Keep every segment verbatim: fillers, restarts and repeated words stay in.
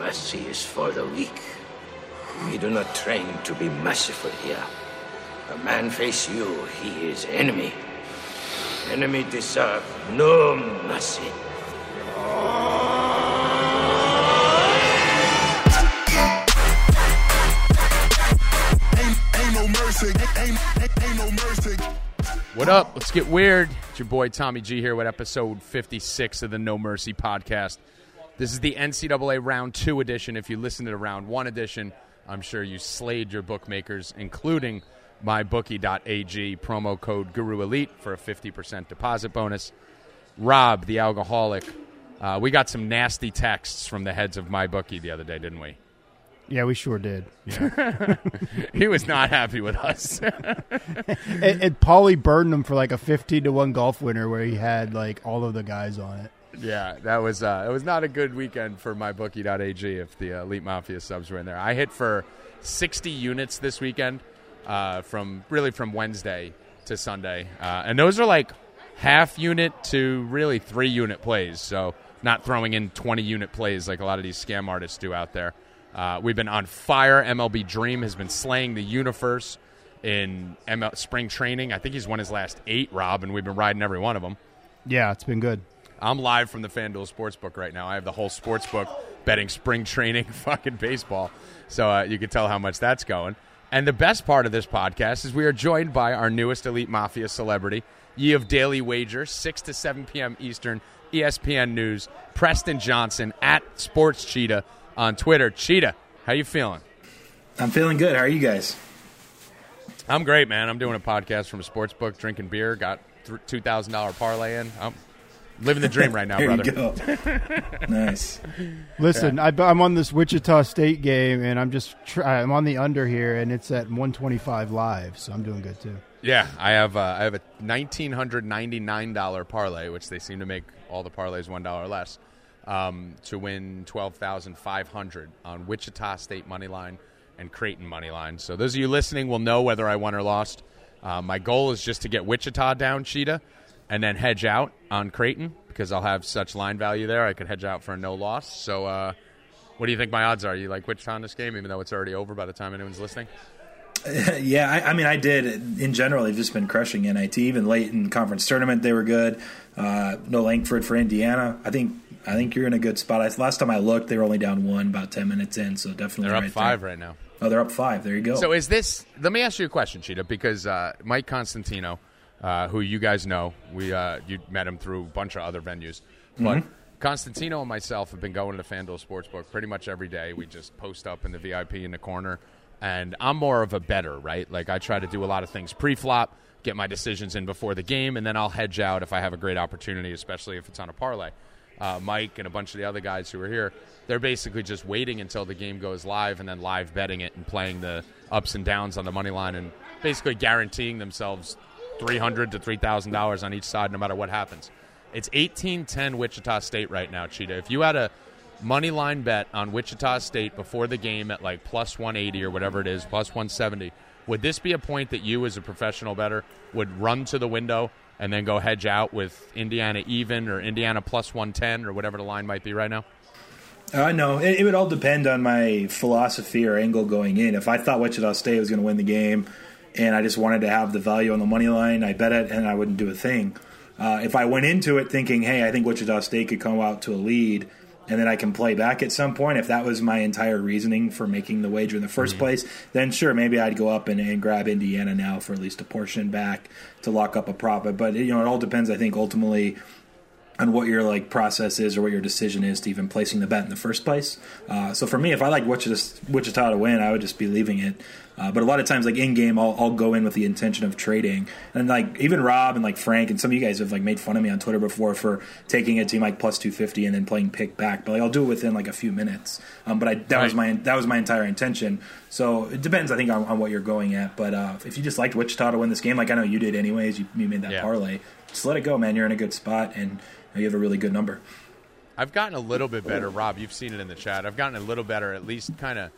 mercy is for the weak. We do not train to be merciful here. A man face you, he is enemy. Enemy deserve no mercy. Ain't, ain't no mercy. Ain't, ain't, ain't no mercy. What up? Let's get weird. It's your boy Tommy G here with episode fifty-six of the No Mercy podcast. This is the N C double A round two edition. If you listen to the round one edition, I'm sure you slayed your bookmakers, including my bookie dot a g, promo code GuruElite for a fifty percent deposit bonus. Rob, the alcoholic, uh, we got some nasty texts from the heads of MyBookie the other day, didn't we? Yeah, we sure did. Yeah. He was not happy with us. and, and Paulie burned him for like a fifteen to one golf winner where he had like all of the guys on it. Yeah, that was uh, it was not a good weekend for my bookie dot a g if the uh, Elite Mafia subs were in there. I hit for sixty units this weekend, uh, from really from Wednesday to Sunday. Uh, and those are like half unit to really three unit plays. So not throwing in twenty unit plays like a lot of these scam artists do out there. Uh, we've been on fire. M L B Dream has been slaying the universe in M L- spring training. I think he's won his last eight, Rob, and we've been riding every one of them. Yeah, it's been good. I'm live from the FanDuel Sportsbook right now. I have the whole sportsbook betting spring training fucking baseball. So uh, you can tell how much that's going. And the best part of this podcast is we are joined by our newest Elite Mafia celebrity, Ye of Daily Wager, six to seven p.m. Eastern, E S P N News, Preston Johnson, at Sports Cheetah on Twitter. Cheetah, how you feeling? I'm feeling good. How are you guys? I'm great, man. I'm doing a podcast from a sportsbook, drinking beer, got two thousand dollars parlay in. I'm living the dream right now, there brother. You go. Nice. Listen, yeah. I, I'm on this Wichita State game, and I'm just try, I'm on the under here, and it's at one twenty-five live, so I'm doing good too. Yeah, I have uh, I have a one thousand nine hundred ninety-nine dollars parlay, which they seem to make all the parlays one dollar less, um, to win twelve thousand five hundred dollars on Wichita State money line and Creighton money line. So those of you listening will know whether I won or lost. Uh, my goal is just to get Wichita down, Cheetah, and then hedge out on Creighton because I'll have such line value there. I could hedge out for a no loss. So uh, what do you think my odds are? You like Wichita in this game, even though it's already over by the time anyone's listening? Uh, yeah, I, I mean, I did. In general, they've just been crushing N I T. Even late in conference tournament, they were good. Uh, no Langford for Indiana. I think I think you're in a good spot. I, last time I looked, they were only down one about ten minutes in, so definitely they're right up five there. Right now. Oh, they're up five. There you go. So is this – let me ask you a question, Cheetah, because uh, Mike Constantino – Uh, who you guys know. We uh, you met him through a bunch of other venues. But mm-hmm. Constantino and myself have been going to the FanDuel Sportsbook pretty much every day. We just post up in the V I P in the corner. And I'm more of a better, right? Like I try to do a lot of things pre-flop, get my decisions in before the game, and then I'll hedge out if I have a great opportunity, especially if it's on a parlay. Uh, Mike and a bunch of the other guys who are here, they're basically just waiting until the game goes live and then live betting it and playing the ups and downs on the money line and basically guaranteeing themselves – three hundred dollars to three thousand dollars on each side, no matter what happens. It's eighteen ten Wichita State right now, Cheetah. If you had a money line bet on Wichita State before the game at like plus one eighty or whatever it is, plus one seventy, would this be a point that you as a professional bettor would run to the window and then go hedge out with Indiana even or Indiana plus one ten or whatever the line might be right now? Uh, no, it, it would all depend on my philosophy or angle going in. If I thought Wichita State was going to win the game, and I just wanted to have the value on the money line, I bet it, and I wouldn't do a thing. Uh, if I went into it thinking, hey, I think Wichita State could come out to a lead, and then I can play back at some point, if that was my entire reasoning for making the wager in the first mm-hmm. place, then sure, maybe I'd go up and, and grab Indiana now for at least a portion back to lock up a profit. But you know, it all depends, I think, ultimately on what your like process is or what your decision is to even placing the bet in the first place. Uh, so for me, if I like Wichita, Wichita to win, I would just be leaving it. Uh, but a lot of times, like in-game, I'll, I'll go in with the intention of trading. And like even Rob and like Frank and some of you guys have like made fun of me on Twitter before for taking a team like plus two fifty and then playing pick back. But like, I'll do it within like a few minutes. Um, but I, that right. was my that was my entire intention. So it depends, I think, on, on what you're going at. But uh, if you just liked Wichita to win this game, like I know you did anyways, you, you made that yeah. parlay. Just let it go, man. You're in a good spot, and you have a really good number. I've gotten a little bit better. Rob, you've seen it in the chat. I've gotten a little better, at least kind of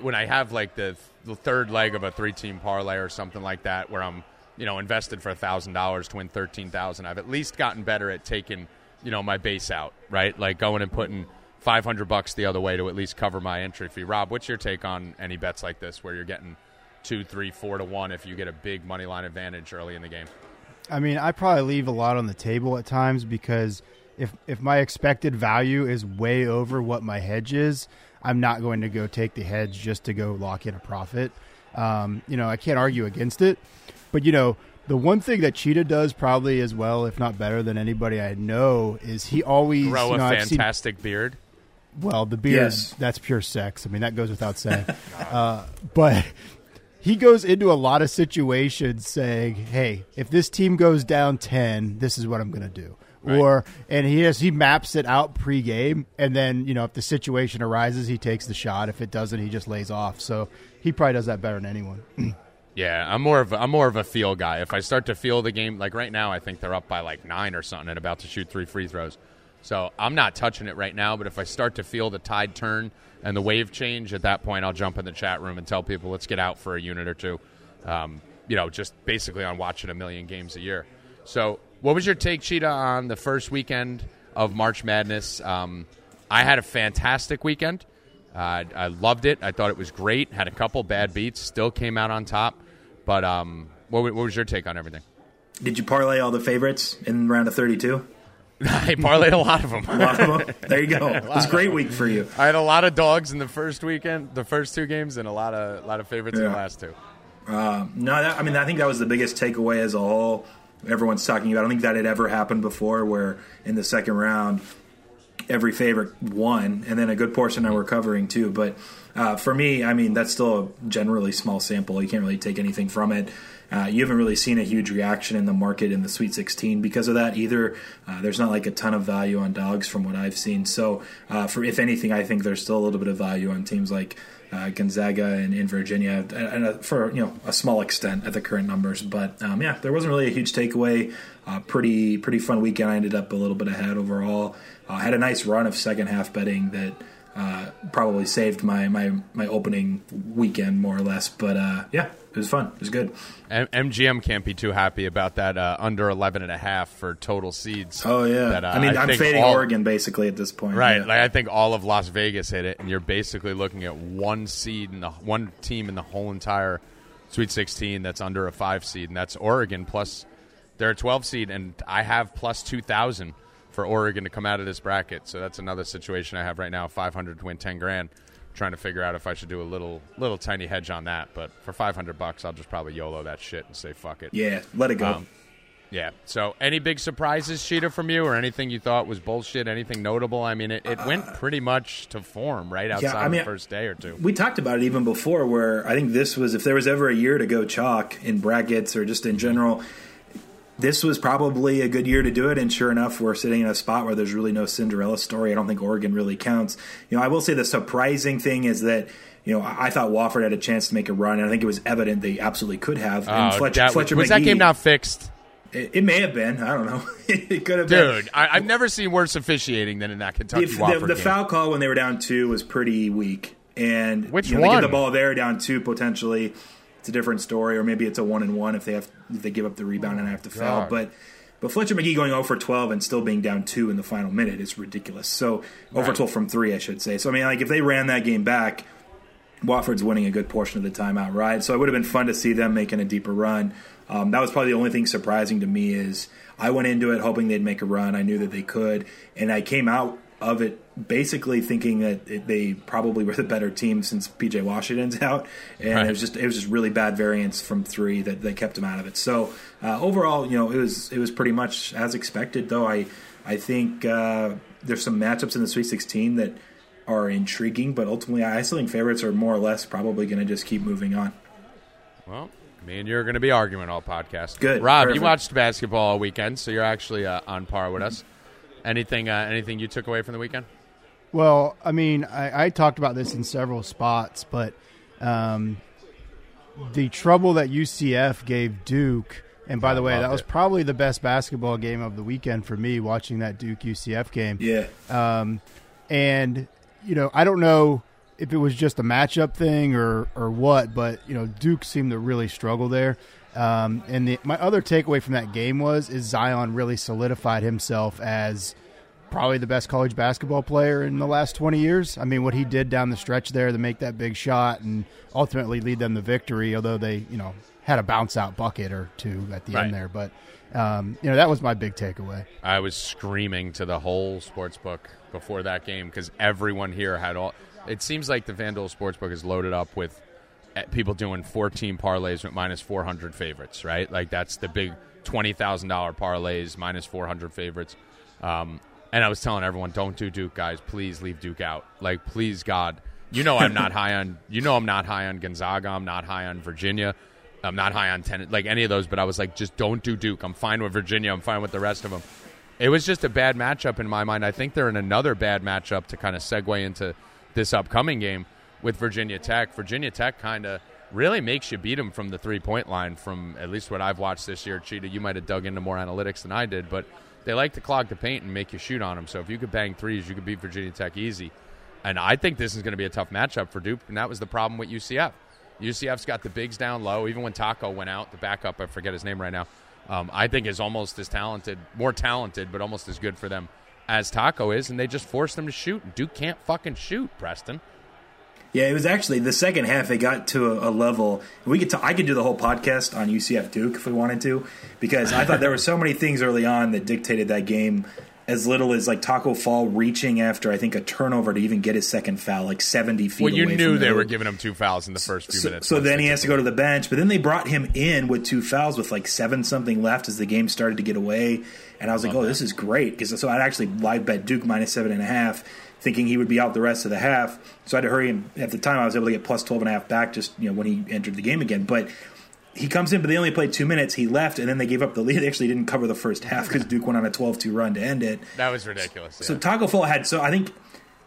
when I have like the, the third leg of a three-team parlay or something like that where I'm, you know, invested for one thousand dollars to win thirteen thousand dollars. I've at least gotten better at taking, you know, my base out, right? Like going and putting five hundred bucks the other way to at least cover my entry fee. Rob, what's your take on any bets like this where you're getting two, three, four to one if you get a big money line advantage early in the game? I mean, I probably leave a lot on the table at times because if if my expected value is way over what my hedge is, I'm not going to go take the hedge just to go lock in a profit. Um, you know, I can't argue against it. But, you know, the one thing that Cheetah does probably as well, if not better than anybody I know, is he always grow you know, a fantastic seen, beard. Well, the beard, yes. That's pure sex. I mean, that goes without saying. uh, but he goes into a lot of situations saying, hey, if this team goes down ten, this is what I'm going to do. Right. Or and he has, he maps it out pregame, and then you know if the situation arises, he takes the shot. If it doesn't, he just lays off. So he probably does that better than anyone. Yeah, I'm more of a, I'm more of a feel guy. If I start to feel the game, like right now, I think they're up by like nine or something, and about to shoot three free throws. So I'm not touching it right now. But if I start to feel the tide turn and the wave change, at that point, I'll jump in the chat room and tell people let's get out for a unit or two. Um, you know, just basically on watching a million games a year. So. What was your take, Cheetah, on the first weekend of March Madness? Um, I had a fantastic weekend. Uh, I, I loved it. I thought it was great. Had a couple bad beats. Still came out on top. But um, what, what was your take on everything? Did you parlay all the favorites in round of thirty-two? I parlayed a lot of them. A lot of them? There you go. It was a great week for you. I had a lot of dogs in the first weekend, the first two games, and a lot of a lot of favorites yeah. in the last two. Uh, no, that, I mean, I think that was the biggest takeaway as a whole. Everyone's talking about. I don't think that had ever happened before where in the second round every favorite won, and then a good portion are recovering too. But uh, for me, I mean, that's still a generally small sample. You can't really take anything from it. Uh, you haven't really seen a huge reaction in the market in the Sweet sixteen because of that either. Uh, there's not like a ton of value on dogs from what I've seen. So uh, for if anything, I think there's still a little bit of value on teams like Uh, Gonzaga and in Virginia, and, uh, for you know a small extent at the current numbers, but um, yeah, there wasn't really a huge takeaway. Uh, pretty pretty fun weekend. I ended up a little bit ahead overall. Uh, had a nice run of second half betting that uh, probably saved my, my my opening weekend more or less. But uh, yeah, it was fun. It was good. M- MGM can't be too happy about that uh, under eleven and a half for total seeds. Oh yeah, that, uh, I mean I I'm fading all- Oregon basically at this point. Right, yeah. Like I think all of Las Vegas hit it, and you're basically looking at one seed in the one team in the whole entire Sweet sixteen that's under a five seed, and that's Oregon. Plus they're a twelve seed, and I have plus two thousand for Oregon to come out of this bracket. So that's another situation I have right now: five hundred to win ten grand. Trying to figure out if I should do a little little tiny hedge on that, but for five hundred bucks I'll just probably YOLO that shit and say fuck it. Yeah, let it go. Um, yeah. So any big surprises, Cheetah, from you or anything you thought was bullshit, anything notable? I mean, it, it uh, went pretty much to form right outside yeah, I mean, of the first day or two. We talked about it even before where I think this was, if there was ever a year to go chalk in brackets or just in general, this was probably a good year to do it, and sure enough, we're sitting in a spot where there's really no Cinderella story. I don't think Oregon really counts. You know, I will say the surprising thing is that, you know, I thought Wofford had a chance to make a run, and I think it was evident they absolutely could have. And oh, Fletcher, that, Fletcher was McGee, that game not fixed? It, it may have been. I don't know. It could have Dude, been. Dude, I've never seen worse officiating than in that Kentucky Wofford game. The, the foul call when they were down two was pretty weak, and Which you know, one? They get the ball there down two potentially. It's a different story, or maybe it's a one and one if they have if they give up the rebound and have to foul. But but Fletcher McGee going zero for twelve and still being down two in the final minute is ridiculous. So right. zero for twelve from three, I should say. So I mean, like if they ran that game back, Wofford's winning a good portion of the time outright. So it would have been fun to see them making a deeper run. Um, that was probably the only thing surprising to me is I went into it hoping they'd make a run. I knew that they could, and I came out of it basically thinking that it, they probably were the better team since P J Washington's out, and right. it was just it was just really bad variance from three that they kept them out of it. So uh, overall, you know, it was it was pretty much as expected. Though I I think uh, there's some matchups in the Sweet sixteen that are intriguing, but ultimately I still think favorites are more or less probably going to just keep moving on. Well, me and you are going to be arguing all podcast. Good, Rob. Perfect. You watched basketball all weekend, so you're actually uh, on par with mm-hmm. us. Anything uh, anything you took away from the weekend? Well, I mean, I, I talked about this in several spots, but um, the trouble that U C F gave Duke, and by the way, that was probably the best basketball game of the weekend for me, watching that Duke U C F game. Yeah. Um, and, you know, I don't know if it was just a matchup thing or, or what, but, you know, Duke seemed to really struggle there. Um, and the, my other takeaway from that game was is Zion really solidified himself as probably the best college basketball player in the last twenty years. I mean, what he did down the stretch there to make that big shot and ultimately lead them to victory, although they, you know, had a bounce out bucket or two at the right. end there. But, um, you know, that was my big takeaway. I was screaming to the whole sports book before that game because everyone here had all – it seems like the FanDuel Sportsbook is loaded up with people doing fourteen parlays with minus four hundred favorites, right? Like that's the big twenty thousand dollars parlays, minus four hundred favorites. Um, and I was telling everyone, don't do Duke, guys. Please leave Duke out. Like, please, God. You know I'm not high on – you know I'm not high on Gonzaga. I'm not high on Virginia. I'm not high on ten, like any of those, but I was like, just don't do Duke. I'm fine with Virginia. I'm fine with the rest of them. It was just a bad matchup in my mind. I think they're in another bad matchup to kind of segue into this upcoming game with Virginia Tech. Virginia Tech kind of really makes you beat them from the three-point line from at least what I've watched this year. Cheetah, you might have dug into more analytics than I did, but they like to clog the paint and make you shoot on them. So if you could bang threes, you could beat Virginia Tech easy. And I think this is going to be a tough matchup for Duke, and that was the problem with U C F. U C F's got the bigs down low. Even when Taco went out, the backup, I forget his name right now, um, I think is almost as talented, more talented, but almost as good for them as Taco is, and they just forced them to shoot. Duke can't fucking shoot, Preston. Yeah, it was actually the second half they got to a, a level. We could t- I could do the whole podcast on U C F Duke if we wanted to, because I thought there were so many things early on that dictated that game. As little as, like, Taco Fall reaching after, I think, a turnover to even get his second foul, like seventy feet away. Well, you knew they were giving him two fouls in the first few minutes. So then he has to go to the bench. But then they brought him in with two fouls with, like, seven-something left as the game started to get away. And I was like, oh, this is great. 'Cause so I'd actually live bet Duke minus seven and a half, thinking he would be out the rest of the half. So I had to hurry him. At the time, I was able to get plus twelve and a half back just, you know, when he entered the game again. But he comes in, but they only played two minutes. He left, and then they gave up the lead. They actually didn't cover the first half because Duke went on a twelve two run to end it. That was ridiculous. Yeah. So Taco Fall had – so I think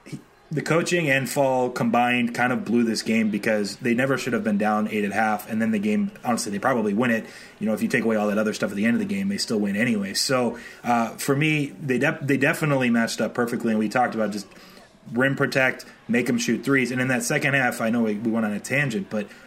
he, the coaching and Fall combined kind of blew this game because they never should have been down eight at half, and then the game – honestly, they probably win it. You know, if you take away all that other stuff at the end of the game, they still win anyway. So uh, for me, they de- they definitely matched up perfectly, and we talked about just rim protect, make them shoot threes. And in that second half, I know we, we went on a tangent, but –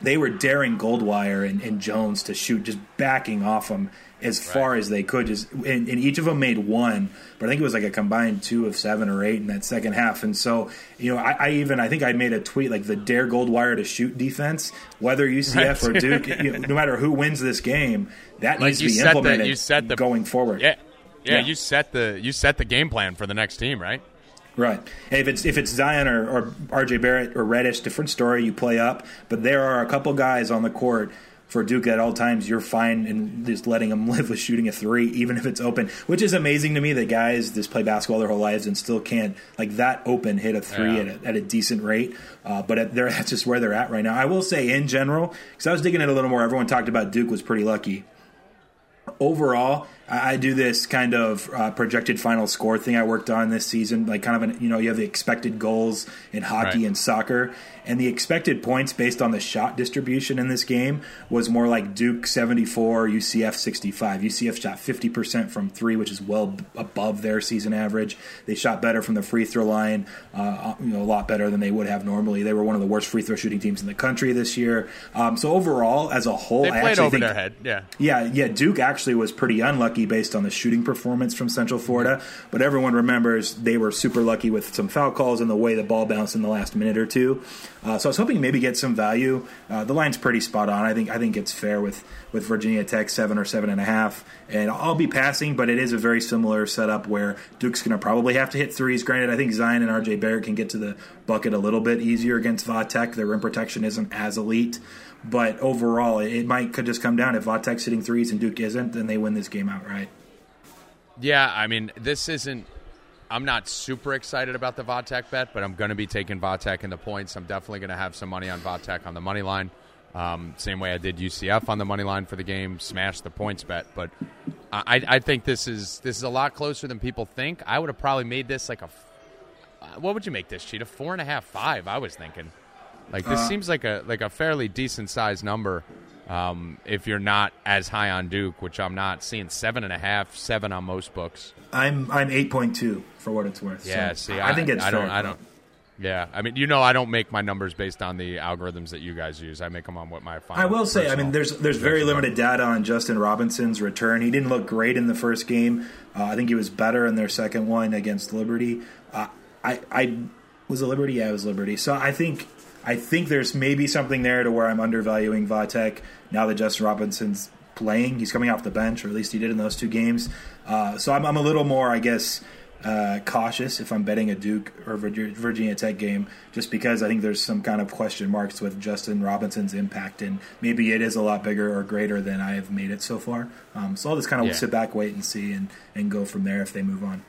they were daring Goldwire and, and Jones to shoot, just backing off them as right. far as they could. Just and, and each of them made one, but I think it was like a combined two of seven or eight in that second half. And so, you know, I, I even I think I made a tweet like the dare Goldwire to shoot defense, whether U C F right. or Duke, you know, no matter who wins this game, that like needs to be implemented the, you set the, going forward. Yeah, yeah, yeah, you set the you set the game plan for the next team, right? Right. And if it's if it's Zion or, or R J Barrett or Reddish, different story. You play up, but there are a couple guys on the court for Duke at all times. You're fine and just letting them live with shooting a three, even if it's open, which is amazing to me that guys just play basketball their whole lives and still can't like that open hit a three yeah. at, a, at a decent rate. Uh, but at, that's just where they're at right now. I will say in general, because I was digging it a little more. Everyone talked about Duke was pretty lucky. Overall, I do this kind of uh, projected final score thing I worked on this season, like kind of an, you know, you have the expected goals in hockey right. and soccer, and the expected points based on the shot distribution in this game was more like Duke seventy-four, U C F sixty-five. U C F shot fifty percent from three, which is well above their season average. They shot better from the free throw line, uh, you know, a lot better than they would have normally. They were one of the worst free throw shooting teams in the country this year. Um, so overall, as a whole, they played I actually over think, their head. Yeah, yeah, yeah. Duke actually was pretty unlucky based on the shooting performance from Central Florida, but everyone remembers they were super lucky with some foul calls and the way the ball bounced in the last minute or two. Uh, so I was hoping maybe get some value. Uh, the line's pretty spot on. I think I think it's fair with, with Virginia Tech seven or seven and a half, and I'll be passing, but it is a very similar setup where Duke's going to probably have to hit threes. Granted, I think Zion and R J Barrett can get to the bucket a little bit easier against Vatek. Their rim protection isn't as elite. But overall, it might could just come down. If Vatek's hitting threes and Duke isn't, then they win this game outright. Yeah, I mean, this isn't – I'm not super excited about the Vatek bet, but I'm going to be taking Vatek in the points. I'm definitely going to have some money on Vatek on the money line. Um, same way I did U C F on the money line for the game, smash the points bet. But I, I think this is this is a lot closer than people think. I would have probably made this like a – what would you make this, Cheetah? Four and a half, five, I was thinking. Like this uh, seems like a like a fairly decent sized number, um, if you're not as high on Duke, which I'm not seeing seven and a half, seven on most books. I'm I'm eight point two for what it's worth. Yeah, so see, I, I think it's I fair. Don't, I don't. Yeah, I mean, you know, I don't make my numbers based on the algorithms that you guys use. I make them on what my final. I will say, I mean, there's there's very limited data on Justin Robinson's return. He didn't look great in the first game. Uh, I think he was better in their second one against Liberty. Uh, I I was it Liberty? Yeah, it was Liberty. So I think I think there's maybe something there to where I'm undervaluing Vatek now that Justin Robinson's playing. He's coming off the bench, or at least he did in those two games. Uh, so I'm I'm a little more, I guess. Uh, cautious if I'm betting a Duke or Virginia Tech game, just because I think there's some kind of question marks with Justin Robinson's impact, and maybe it is a lot bigger or greater than I have made it so far. Um, so I'll just kind of yeah. sit back, wait and see, and, and go from there if they move on.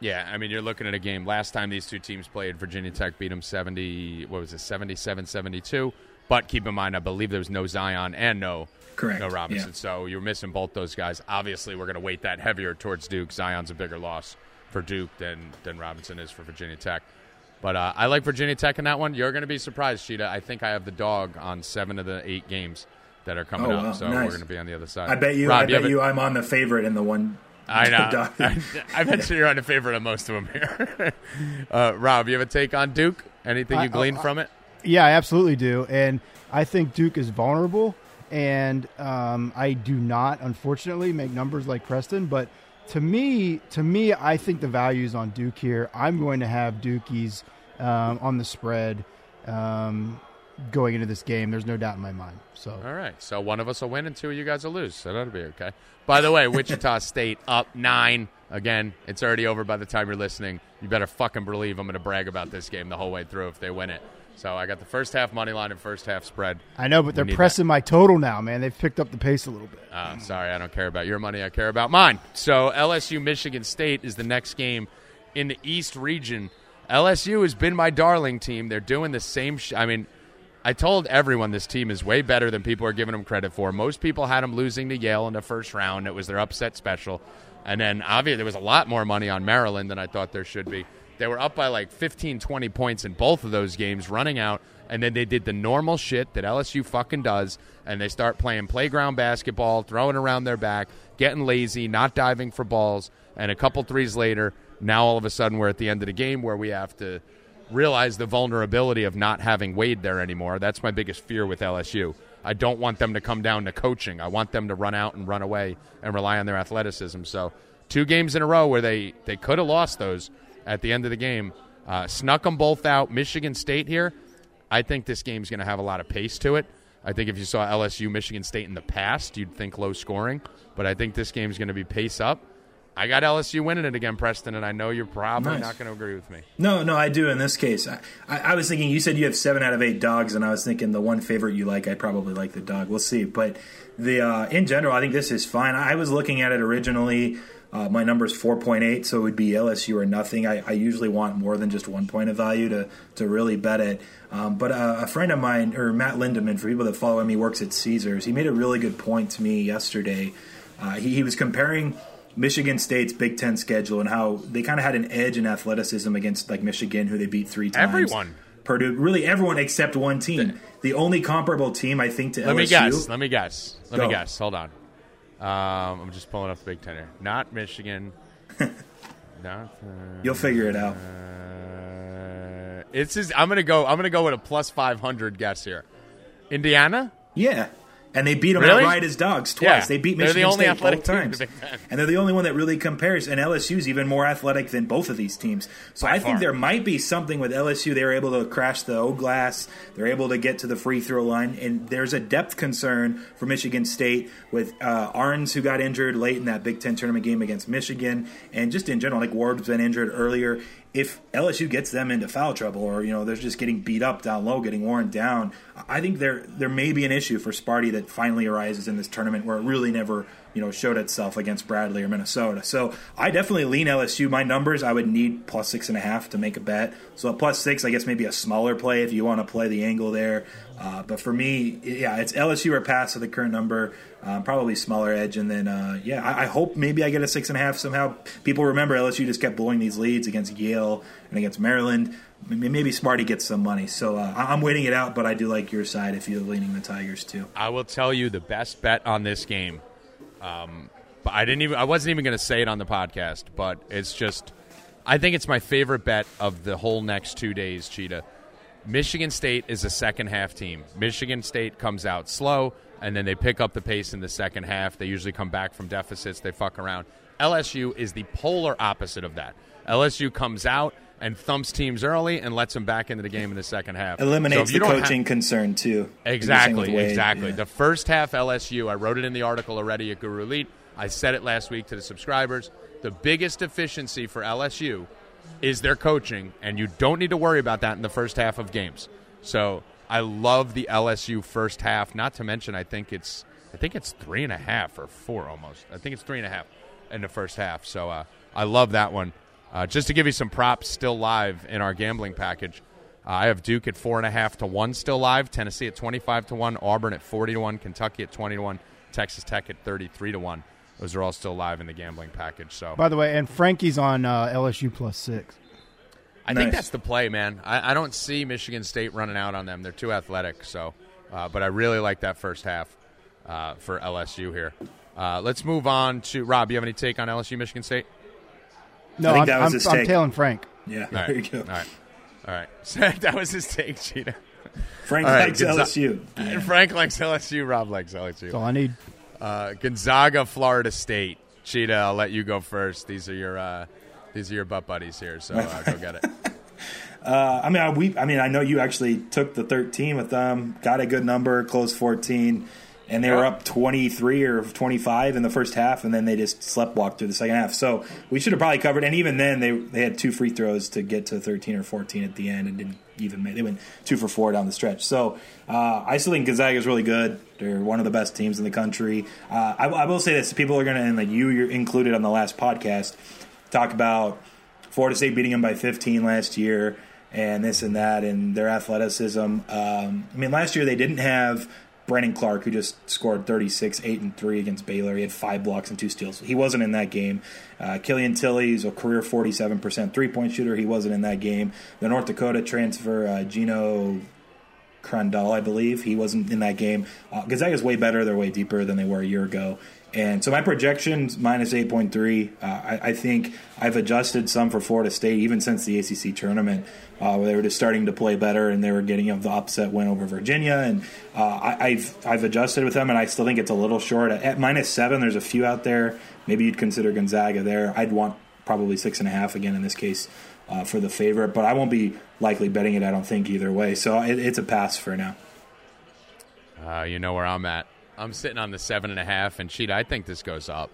Yeah, I mean, you're looking at a game. Last time these two teams played, Virginia Tech beat them seventy, what was it, seventy-seven seventy-two. But keep in mind, I believe there was no Zion and no Correct. no Robinson. Yeah. So you're missing both those guys. Obviously, we're going to weight that heavier towards Duke. Zion's a bigger loss for Duke than than Robinson is for Virginia Tech. But uh, I like Virginia Tech in that one. You're going to be surprised, Cheetah. I think I have the dog on seven of the eight games that are coming oh, up, wow. so nice. We're going to be on the other side. I bet you, Rob, I you bet you I'm on the favorite in the one. I know. I, I bet you you're on the favorite on most of them here. uh, Rob, you have a take on Duke? Anything you I, gleaned I, from it? Yeah, I absolutely do. And I think Duke is vulnerable, and um, I do not, unfortunately, make numbers like Preston, but To me, to me, I think the value is on Duke here. I'm going to have Dukies um, on the spread um, going into this game. There's no doubt in my mind. So, all right. So one of us will win and two of you guys will lose. So that'll be okay. By the way, Wichita State up nine. Again, it's already over by the time you're listening. You better fucking believe I'm going to brag about this game the whole way through if they win it. So I got the first half money line and first half spread. I know, but they're pressing that. My total now, man. They've picked up the pace a little bit. Uh, sorry, I don't care about your money. I care about mine. So L S U Michigan State is the next game in the East region. L S U has been my darling team. They're doing the same sh- – I mean, I told everyone this team is way better than people are giving them credit for. Most people had them losing to Yale in the first round. It was their upset special. And then obviously there was a lot more money on Maryland than I thought there should be. They were up by like fifteen, twenty points in both of those games, running out, and then they did the normal shit that L S U fucking does, and they start playing playground basketball, throwing around their back, getting lazy, not diving for balls, and a couple threes later, now all of a sudden we're at the end of the game where we have to realize the vulnerability of not having Wade there anymore. That's my biggest fear with L S U. I don't want them to come down to coaching. I want them to run out and run away and rely on their athleticism. So two games in a row where they, they could have lost those. At the end of the game, uh, snuck them both out. Michigan State here, I think this game's going to have a lot of pace to it. I think if you saw L S U, Michigan State in the past, you'd think low scoring. But I think this game's going to be pace up. I got L S U winning it again, Preston, and I know you're probably nice. not going to agree with me. No, no, I do in this case. I, I, I was thinking, you said you have seven out of eight dogs, and I was thinking the one favorite you like, I probably like the dog. We'll see. But the uh, in general, I think this is fine. I was looking at it originally. Uh, my number is four point eight, so it would be L S U or nothing. I, I usually want more than just one point of value to to really bet it. Um, but uh, a friend of mine, or Matt Lindemann, for people that follow him, he works at Caesars. He made a really good point to me yesterday. Uh, he, he was comparing Michigan State's Big Ten schedule and how they kind of had an edge in athleticism against like Michigan, who they beat three times. Everyone. Purdue, really everyone except one team. The, the only comparable team, I think, to L S U. Let me guess. Let me guess. Let Go. me guess. Hold on. Um, I'm just pulling up the Big Ten here. Not Michigan. Not, uh, You'll figure it out. Uh, it's just, I'm gonna go. I'm gonna go with a plus five hundred guess here. Indiana. Yeah, and they beat them really? outright as dogs twice. Yeah. They beat Michigan they're the only State athletic both times, and they're the only one that really compares. And L S U's even more athletic than both of these teams. So By I far. think there might be something with L S U. They were able to crash the O glass. They're able to get to the free throw line, and there's a depth concern for Michigan State with uh, Arns, who got injured late in that Big Ten tournament game against Michigan, and just in general, like Ward's been injured earlier. If L S U gets them into foul trouble, or you know they're just getting beat up down low, getting worn down, I think there there may be an issue for Sparty that finally arises in this tournament where it really never you know showed itself against Bradley or Minnesota. So I definitely lean L S U. My numbers, I would need plus six and a half to make a bet. So a plus six, I guess maybe a smaller play if you want to play the angle there. Uh, but for me, yeah, it's L S U or pass at the current number, uh, probably smaller edge. And then, uh, yeah, I, I hope maybe I get a six and a half somehow. People remember L S U just kept blowing these leads against Yale and against Maryland. Maybe Smarty gets some money. So uh, I'm waiting it out, but I do like your side if you're leaning the Tigers too. I will tell you the best bet on this game. Um, but I didn't even, I wasn't even going to say it on the podcast, but it's just I think it's my favorite bet of the whole next two days, Cheetah. Michigan State is a second-half team. Michigan State comes out slow, and then they pick up the pace in the second half. They usually come back from deficits. They fuck around. L S U is the polar opposite of that. L S U comes out and thumps teams early and lets them back into the game in the second half. Eliminates so the coaching ha- concern, too. Exactly, exactly. Yeah. The first half L S U, I wrote it in the article already at GuruElite. I said it last week to the subscribers. The biggest deficiency for L S U is their coaching, and you don't need to worry about that in the first half of games. So I love the L S U first half, not to mention I think it's I think it's three and a half or four almost. I think it's three and a half in the first half. So uh, I love that one. Uh, just to give you some props still live in our gambling package, uh, I have Duke at four and a half to one still live, Tennessee at twenty-five to one, Auburn at forty to one, Kentucky at twenty to one, Texas Tech at thirty-three to one. Those are all still live in the gambling package. So, by the way, and Frankie's on uh, L S U plus six. I nice. think that's the play, man. I, I don't see Michigan State running out on them. They're too athletic. So, uh, but I really like that first half uh, for L S U here. Uh, let's move on to Rob. You have any take on L S U Michigan State? No, I think I'm, that was I'm, his I'm take. tailing Frank. Yeah, all right. There you go. All right, all right. So that was his take, Cheetah. Frank right. likes Gonza- L S U. Yeah. Frank likes L S U. Rob likes L S U. That's all I need. Uh, Gonzaga, Florida State. Cheetah, I'll let you go first. These are your uh, these are your butt buddies here, so uh, go get it. uh, I mean, I, we. I mean, I know you actually took the thirteen with them, got a good number, closed fourteen, and they yeah. were up twenty-three or twenty-five in the first half, and then they just slept walked through the second half. So we should have probably covered. And even then, they they had two free throws to get to thirteen or fourteen at the end, and didn't even make. They went two for four down the stretch. So uh, I still think Gonzaga is really good. They're one of the best teams in the country. Uh, I, I will say this. People are going to, and like you you're included on the last podcast, talk about Florida State beating them by fifteen last year and this and that and their athleticism. Um, I mean, last year they didn't have Brandon Clark, who just scored thirty-six, eight and three against Baylor. He had five blocks and two steals. He wasn't in that game. Uh, Killian Tilly's a career forty-seven percent three-point shooter. He wasn't in that game. The North Dakota transfer, uh, Gino Crandall, I believe. He wasn't in that game. Uh, Gonzaga's way better. They're way deeper than they were a year ago. And so my projection's minus eight point three. Uh, I, I think I've adjusted some for Florida State, even since the A C C tournament, uh, where they were just starting to play better and they were getting you know, the upset win over Virginia. And uh, I, I've I've adjusted with them, and I still think it's a little short. At, at minus seven, there's a few out there. Maybe you'd consider Gonzaga there. I'd want probably six and a half again in this case uh, for the favorite, but I won't be likely betting it, I don't think, either way. So it, it's a pass for now. Uh, you know where I'm at. I'm sitting on the seven and a half, and Cheetah, I think this goes up.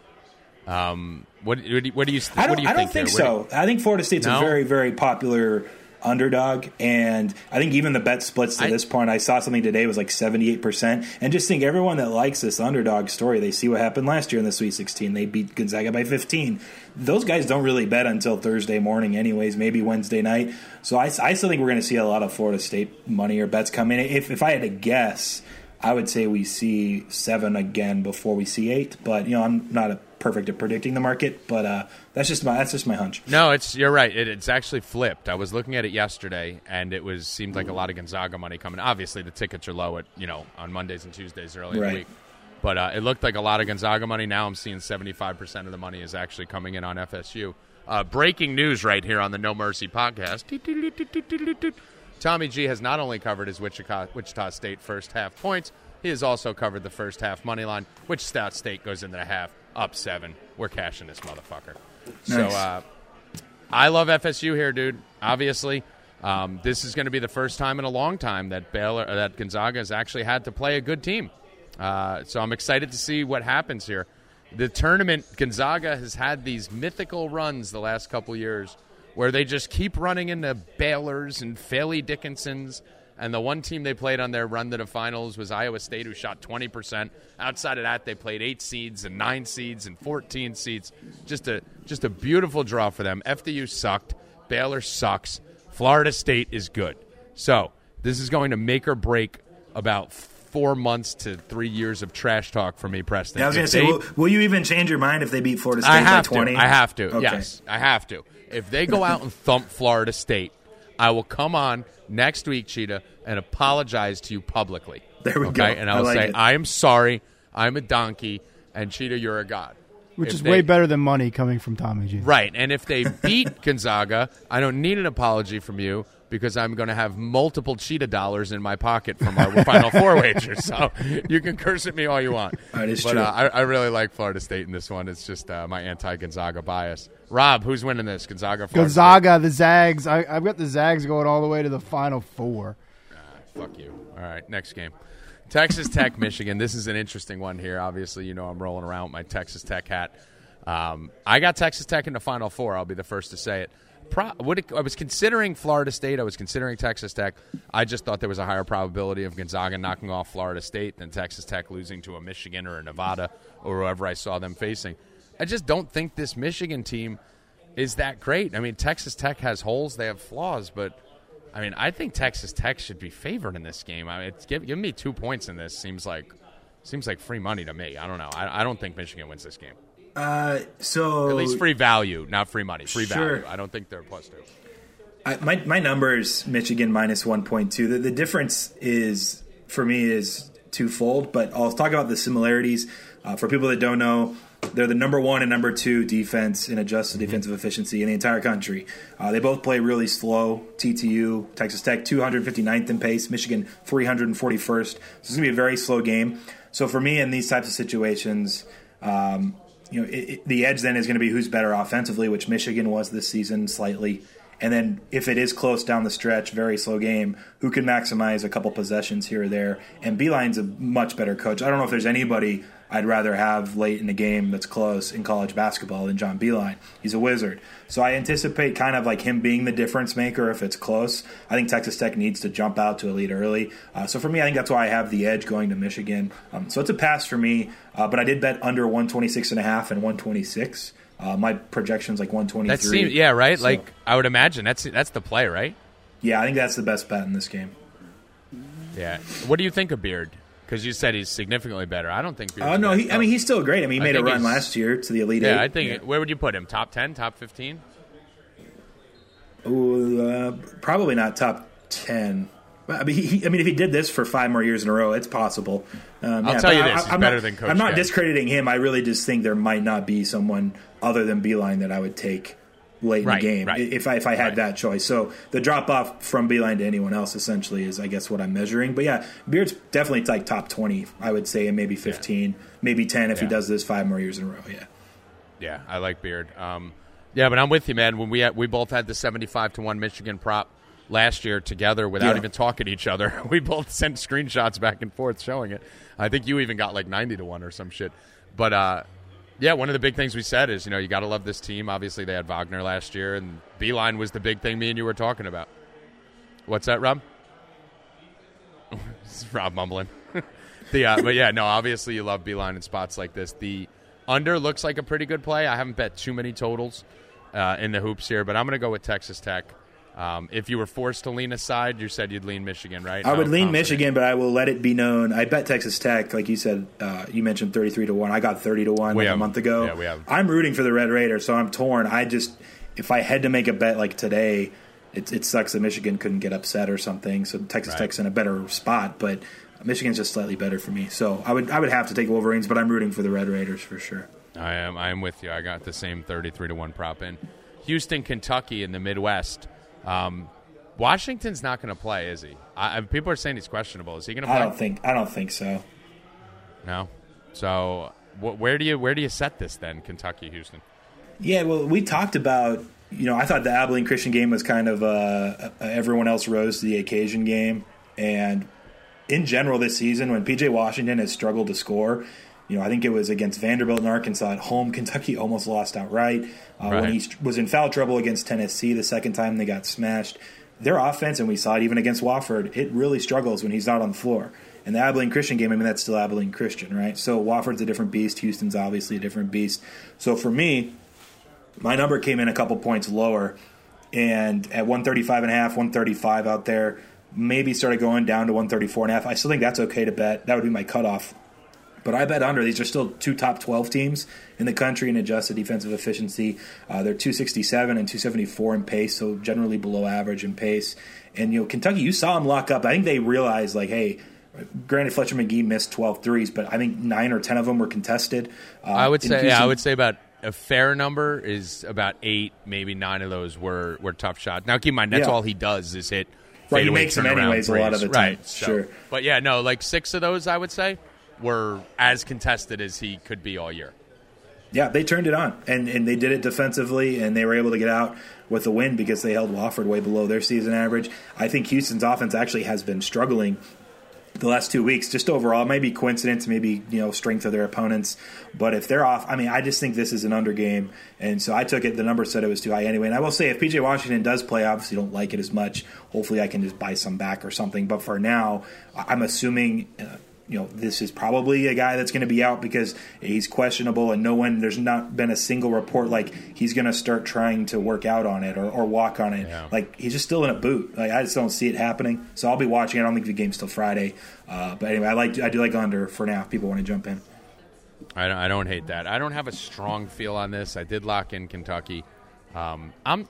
Um, what, what, do, what do you? What I don't, do you I don't think, think so. You, I think Florida State's no? a very, very popular underdog, and I think even the bet splits to I, this point. I saw something today was like seventy-eight percent, and just think everyone that likes this underdog story, they see what happened last year in the Sweet sixteen. They beat Gonzaga by fifteen. Those guys don't really bet until Thursday morning, anyways, maybe Wednesday night. So I, I still think we're going to see a lot of Florida State money or bets come in. If, if I had to guess, I would say we see seven again before we see eight, but you know I'm not a perfect at predicting the market, but uh, that's just my that's just my hunch. No, it's you're right. It, it's actually flipped. I was looking at it yesterday, and it was seemed like a lot of Gonzaga money coming. Obviously, the tickets are low at you know on Mondays and Tuesdays early right. in the week, but uh, it looked like a lot of Gonzaga money. Now I'm seeing seventy-five percent of the money is actually coming in on F S U. Uh, breaking news right here on the No Mercy podcast. Tommy G has not only covered his Wichita, Wichita State first half points, he has also covered the first half money line. Wichita State goes into the half, up seven. We're cashing this motherfucker. Nice. So uh, I love F S U here, dude, obviously. Um, this is going to be the first time in a long time that Baylor, or that Gonzaga has actually had to play a good team. Uh, so I'm excited to see what happens here. The tournament, Gonzaga has had these mythical runs the last couple years where they just keep running into Baylors and Fairleigh Dickinsons. And the one team they played on their run to the finals was Iowa State, who shot twenty percent. Outside of that, they played eight seeds and nine seeds and fourteen seeds. Just a just a beautiful draw for them. F D U sucked. Baylor sucks. Florida State is good. So this is going to make or break about four months to three years of trash talk for me, Preston. Yeah, I was going to say, will, will you even change your mind if they beat Florida State by twenty? I have to. Okay. Yes, I have to. If they go out and thump Florida State, I will come on next week, Cheetah, and apologize to you publicly. There we okay? go. And I will I like say, it. I am sorry. I'm a donkey. And Cheetah, you're a god. Which is they, way better than money coming from Tommy G. Right. And if they beat Gonzaga, I don't need an apology from you because I'm going to have multiple cheetah dollars in my pocket from our Final Four wager. So you can curse at me all you want. That is but, true. Uh, I, I really like Florida State in this one. It's just uh, my anti-Gonzaga bias. Rob, who's winning this? Gonzaga, Florida Gonzaga, State? The Zags. I, I've got the Zags going all the way to the Final Four. Ah, fuck you. All right, next game. Texas Tech, Michigan. This is an interesting one here. Obviously, you know I'm rolling around with my Texas Tech hat. Um, I got Texas Tech in the Final Four. I'll be the first to say it. Pro- would it. I was considering Florida State. I was considering Texas Tech. I just thought there was a higher probability of Gonzaga knocking off Florida State than Texas Tech losing to a Michigan or a Nevada or whoever I saw them facing. I just don't think this Michigan team is that great. I mean, Texas Tech has holes. They have flaws, but – I mean, I think Texas Tech should be favored in this game. I mean, it's give, give me two points in this. Seems like seems like free money to me. I don't know. I, I don't think Michigan wins this game. Uh, so at least free value, not free money. Free sure. value. I don't think they're plus two. I, my my number is Michigan minus one point two. The the difference is for me is twofold. But I'll talk about the similarities uh, for people that don't know. They're the number one and number two defense in adjusted defensive efficiency in the entire country. Uh, they both play really slow. T T U, Texas Tech, two hundred fifty-ninth in pace. Michigan, three hundred forty-first. So it's going to be a very slow game. So for me in these types of situations, um, you know, it, it, the edge then is going to be who's better offensively, which Michigan was this season slightly. And then if it is close down the stretch, very slow game, who can maximize a couple possessions here or there? And Beilein's a much better coach. I don't know if there's anybody I'd rather have late in the game that's close in college basketball than John Beilein. He's a wizard. So I anticipate kind of like him being the difference maker if it's close. I think Texas Tech needs to jump out to a lead early. Uh, so for me, I think that's why I have the edge going to Michigan. Um, so it's a pass for me, uh, but I did bet under one twenty-six point five and one twenty-six. Uh, my projection's like one twenty-three. That seems, yeah, right? So, like I would imagine that's that's the play, right? Yeah, I think that's the best bet in this game. Yeah. What do you think of Beard? Because you said he's significantly better. I don't think. Oh uh, no, he, I mean he's still great. I mean he I made a run last year to the Elite yeah, Eight. Yeah, I think. Yeah. It, where would you put him? Top ten? Top fifteen? Ooh, uh, probably not top ten. I mean, he, I mean, if he did this for five more years in a row, it's possible. Um, I'll yeah, tell you this: I, he's I'm better not, than Coach. I'm not Day. discrediting him. I really just think there might not be someone other than Beilein that I would take late right, in the game right, if I if I had right. that choice. So the drop off from Beilein to anyone else essentially is, I guess, what I'm measuring. But yeah, Beard's definitely like top twenty, I would say, and maybe fifteen, yeah. maybe ten if yeah. he does this five more years in a row. Yeah, yeah, I like Beard. Um, yeah, but I'm with you, man. When we had, we both had the seventy-five to one Michigan prop last year together without yeah. even talking to each other, we both sent screenshots back and forth showing it. I think you even got like ninety to one or some shit. But uh, yeah, one of the big things we said is, you know, you got to love this team. Obviously, they had Wagner last year, and Beilein was the big thing me and you were talking about. What's that, Rob? This is Rob mumbling. the, uh, but, yeah, no, obviously you love Beilein in spots like this. The under looks like a pretty good play. I haven't bet too many totals uh, in the hoops here, but I'm going to go with Texas Tech. Um, if you were forced to lean a side, you said you'd lean Michigan, right? I would no, lean confident. Michigan, but I will let it be known. I bet Texas Tech, like you said, uh, you mentioned thirty-three to one. I got thirty to one like have, a month ago. Yeah, we have. I'm rooting for the Red Raiders, so I'm torn. I just, if I had to make a bet like today, it, it sucks that Michigan couldn't get upset or something. So Texas right. Tech's in a better spot, but Michigan's just slightly better for me. So I would, I would have to take Wolverines, but I'm rooting for the Red Raiders for sure. I am, I am with you. I got the same thirty-three to one prop in Houston, Kentucky in the Midwest. Um, Washington's not going to play, is he? I, people are saying he's questionable. Is he going to play? I don't think. I don't think so. No. So wh- where do you where do you set this then? Kentucky, Houston. Yeah. Well, we talked about. You know, I thought the Abilene Christian game was kind of uh, everyone else rose to the occasion game, and in general this season, when P J Washington has struggled to score. You know, I think it was against Vanderbilt and Arkansas at home. Kentucky almost lost outright. Uh, right. When he was in foul trouble against Tennessee the second time, they got smashed. Their offense, and we saw it even against Wofford, it really struggles when he's not on the floor. And the Abilene Christian game, I mean, that's still Abilene Christian, right? So Wofford's a different beast. Houston's obviously a different beast. So for me, my number came in a couple points lower. And at one thirty-five and a half, one thirty-five out there, maybe started going down to one thirty-four and a half. I still think that's okay to bet. That would be my cutoff. But I bet under. These are still two top twelve teams in the country in adjusted defensive efficiency. Uh, they're two sixty-seven and two seventy-four in pace, so generally below average in pace. And, you know, Kentucky, you saw them lock up. I think they realized, like, hey, Granted, Fletcher McGee missed twelve threes, but I think nine or ten of them were contested. Um, I would say, Houston, yeah, I would say about a fair number is about eight, maybe nine of those were, were tough shots. Now, keep in mind, that's yeah. all he does is hit. Right, he makes them anyways threes. A lot of the time. Right, so, sure, but yeah, no, like six of those, I would say, were as contested as he could be all year. Yeah, they turned it on, and, and they did it defensively, and they were able to get out with a win because they held Wofford way below their season average. I think Houston's offense actually has been struggling the last two weeks, just overall. Maybe coincidence, maybe, you know, strength of their opponents. But if they're off, I mean, I just think this is an under game. And so I took it, the number said it was too high anyway. And I will say, if P J Washington does play, obviously don't like it as much. Hopefully I can just buy some back or something. But for now, I'm assuming... Uh, You know, this is probably a guy that's going to be out because he's questionable, and no one, there's not been a single report like he's going to start trying to work out on it or, or walk on it. Yeah. Like, he's just still in a boot. Like, I just don't see it happening. So I'll be watching. I don't think the game's till Friday. Uh, but anyway, I like I do like under for now if people want to jump in. I don't, I don't hate that. I don't have a strong feel on this. I did lock in Kentucky. Um, I'm,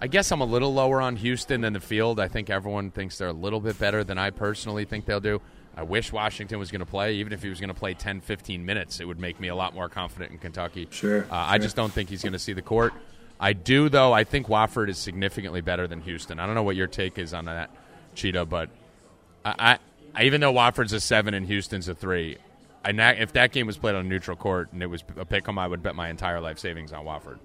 I guess I'm a little lower on Houston than the field. I think everyone thinks they're a little bit better than I personally think they'll do. I wish Washington was going to play. Even if he was going to play ten, fifteen minutes, it would make me a lot more confident in Kentucky. Sure. Uh, sure. I just don't think he's going to see the court. I do, though. I think Wofford is significantly better than Houston. I don't know what your take is on that, Cheetah, but I, I, I even though Wofford's a seven and Houston's a three, I, if that game was played on a neutral court and it was a pick-em, I would bet my entire life savings on Wofford.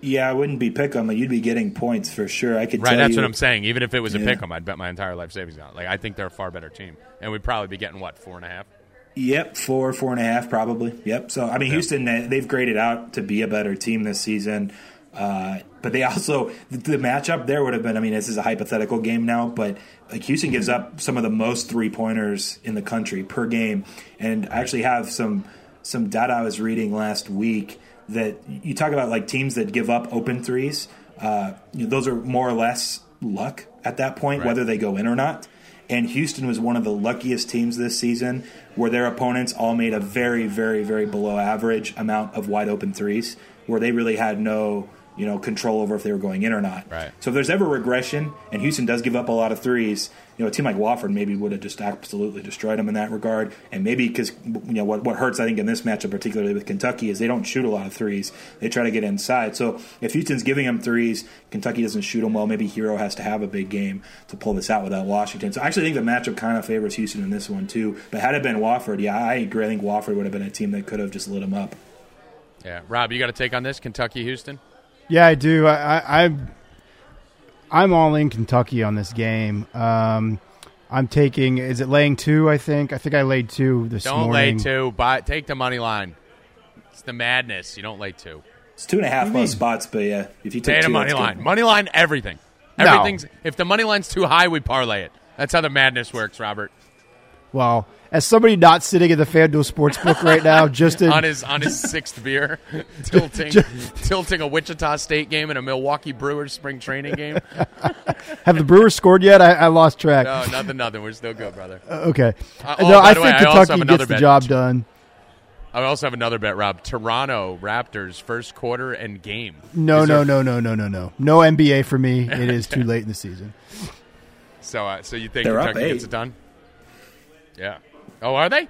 Yeah, I wouldn't be pick-em, but you'd be getting points for sure. I could right, tell that's you. What I'm saying. Even if it was a yeah. pick-em, I'd bet my entire life savings on it. Like, I think they're a far better team. And we'd probably be getting, what, four and a half? Yep, four, four and a half probably. Yep. So, I mean, yeah. Houston, they've graded out to be a better team this season. Uh, but they also – the matchup there would have been – I mean, this is a hypothetical game now, but like Houston gives up some of the most three-pointers in the country per game. And I actually have some some data I was reading last week that you talk about, like teams that give up open threes, uh, you know, those are more or less luck at that point, right. whether they go in or not. And Houston was one of the luckiest teams this season where their opponents all made a very, very, very below average amount of wide open threes where they really had no you know, control over if they were going in or not. Right. So if there's ever regression, and Houston does give up a lot of threes, you know, a team like Wofford maybe would have just absolutely destroyed them in that regard. And maybe because, you know, what, what hurts, I think, in this matchup, particularly with Kentucky, is they don't shoot a lot of threes. They try to get inside. So if Houston's giving them threes, Kentucky doesn't shoot them well, maybe Hero has to have a big game to pull this out without Washington. So I actually think the matchup kind of favors Houston in this one, too. But had it been Wofford, yeah, I agree. I think Wofford would have been a team that could have just lit them up. Yeah. Rob, you got a take on this, Kentucky-Houston? Yeah, I do. I, I, I'm, I'm all in Kentucky on this game. Um, I'm taking – is it laying two, I think? I think I laid two this don't morning. Don't lay two. Buy, take the money line. It's the madness. You don't lay two. It's two and a half plus spots, but, yeah, if you take two, the money line. Good. Money line, everything. Everything's no. – if the money line's too high, we parlay it. That's how the madness works, Robert. Well, as somebody not sitting in the FanDuel Sportsbook right now, just in, on his on his sixth beer, tilting tilting a Wichita State game and a Milwaukee Brewers spring training game. Have the Brewers scored yet? I, I lost track. No, nothing, nothing. We're still good, brother. Uh, okay. Uh, oh, no, I think way, Kentucky I gets the bet. job done. I also have another bet, Rob. Toronto Raptors first quarter and game. No, is no, there... no, no, no, no, no. No N B A for me. It is too late in the season. So, uh, so you think They're Kentucky gets it done? Yeah. Oh, are they?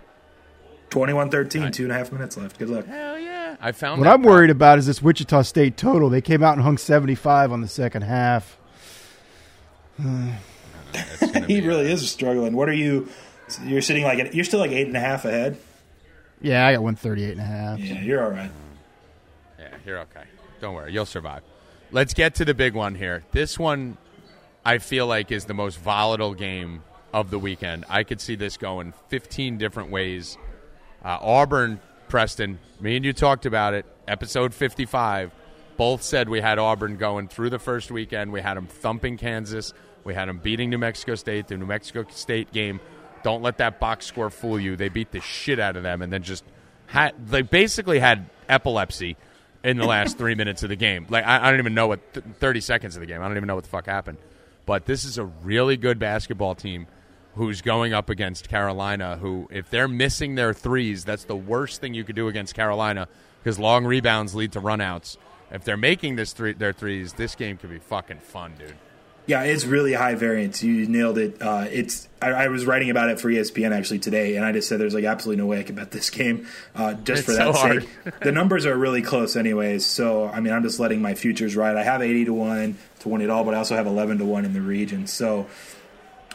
twenty-one thirteen, right. Two and a half minutes left. Good luck. Hell yeah. I found What I'm problem. worried about is this Wichita State total. They came out and hung seventy-five on the second half. he really a, is struggling. What are you – you're sitting like – you're still like eight and a half ahead? Yeah, I got one thirty-eight and a half. Yeah, you're all right. Yeah, you're okay. Don't worry. You'll survive. Let's get to the big one here. This one I feel like is the most volatile game of the weekend. I could see this going fifteen different ways. Uh, Auburn, Preston, me and you talked about it, episode fifty-five, both said we had Auburn going through the first weekend. We had them thumping Kansas. We had them beating New Mexico State, the New Mexico State game. Don't let that box score fool you. They beat the shit out of them and then just had, they basically had epilepsy in the last three minutes of the game. Like, I, I don't even know what, th- thirty seconds of the game. I don't even know what the fuck happened. But this is a really good basketball team who's going up against Carolina, who, if they're missing their threes, that's the worst thing you could do against Carolina because long rebounds lead to runouts. If they're making this three, their threes, this game could be fucking fun, dude. Yeah, it's really high variance. You nailed it. Uh, it's I, I was writing about it for E S P N actually today, and I just said there's like absolutely no way I could bet this game uh, just it's for that so sake. The numbers are really close anyways, so I mean I'm just letting my futures ride. I have eighty to one to win it all, but I also have eleven to one in the region. So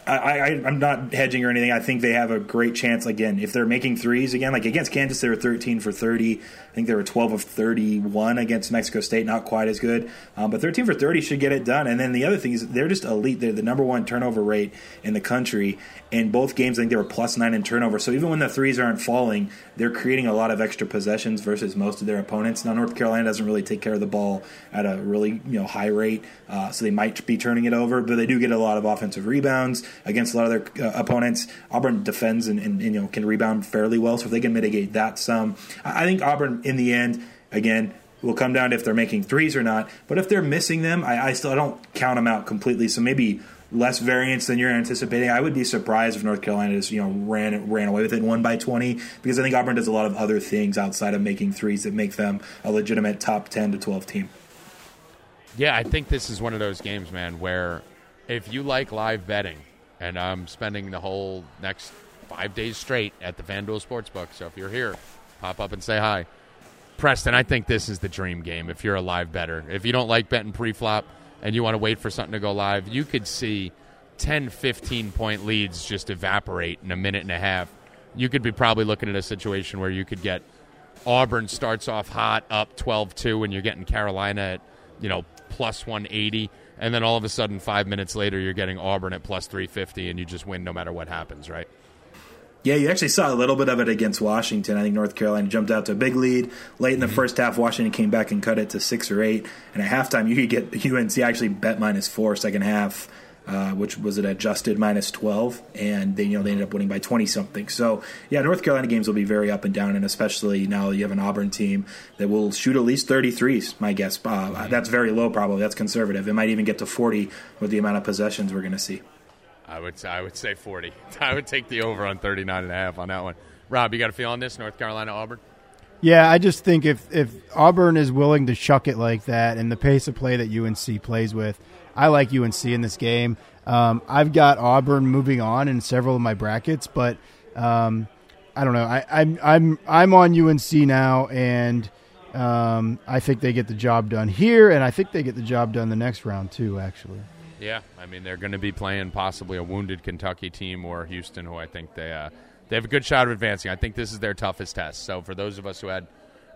I, I, I'm not hedging or anything. I think they have a great chance. Again, if they're making threes again, like against Kansas, they were thirteen for thirty. I think they were twelve of thirty-one against Mexico State. Not quite as good. Um, but thirteen for thirty should get it done. And then the other thing is they're just elite. They're the number one turnover rate in the country. In both games, I think they were plus nine in turnover. So even when the threes aren't falling, they're creating a lot of extra possessions versus most of their opponents. Now, North Carolina doesn't really take care of the ball at a really you know high rate, uh, so they might be turning it over. But they do get a lot of offensive rebounds against a lot of their uh, opponents. Auburn defends and, and, and you know can rebound fairly well, so if they can mitigate that some. I think Auburn, in the end, again, will come down to if they're making threes or not. But if they're missing them, I, I still I don't count them out completely, so maybe – less variance than you're anticipating. I would be surprised if North Carolina just you know ran ran away with it, won by twenty, because I think Auburn does a lot of other things outside of making threes that make them a legitimate top ten to twelve team. Yeah, I think this is one of those games, man, where if you like live betting, and I'm spending the whole next five days straight at the FanDuel Sportsbook, so if you're here, pop up and say hi. Preston, I think this is the dream game if you're a live better. If you don't like betting pre-flop, and you want to wait for something to go live, you could see ten, fifteen-point leads just evaporate in a minute and a half. You could be probably looking at a situation where you could get Auburn starts off hot, up twelve two, and you're getting Carolina at, you know, plus one eighty, and then all of a sudden five minutes later you're getting Auburn at plus three fifty, and you just win no matter what happens, right? Yeah, you actually saw a little bit of it against Washington. I think North Carolina jumped out to a big lead. Late in the first half, Washington came back and cut it to six or eight. And at halftime, you could get U N C actually bet minus four second half, uh, which was an adjusted minus twelve. And they, you know, they ended up winning by twenty-something. So, yeah, North Carolina games will be very up and down, and especially now you have an Auburn team that will shoot at least thirty-threes, my guess. Uh, that's very low probably. That's conservative. It might even get to forty with the amount of possessions we're going to see. I would I would say forty. I would take the over on thirty-nine and a half on that one. Rob, you got a feel on this, North Carolina, Auburn? Yeah, I just think if, if Auburn is willing to shuck it like that and the pace of play that U N C plays with, I like U N C in this game. Um, I've got Auburn moving on in several of my brackets, but um, I don't know. I, I'm I'm I'm on U N C now, and um, I think they get the job done here, and I think they get the job done the next round too, actually. Yeah, I mean, they're going to be playing possibly a wounded Kentucky team or Houston, who I think they uh, they have a good shot of advancing. I think this is their toughest test. So for those of us who had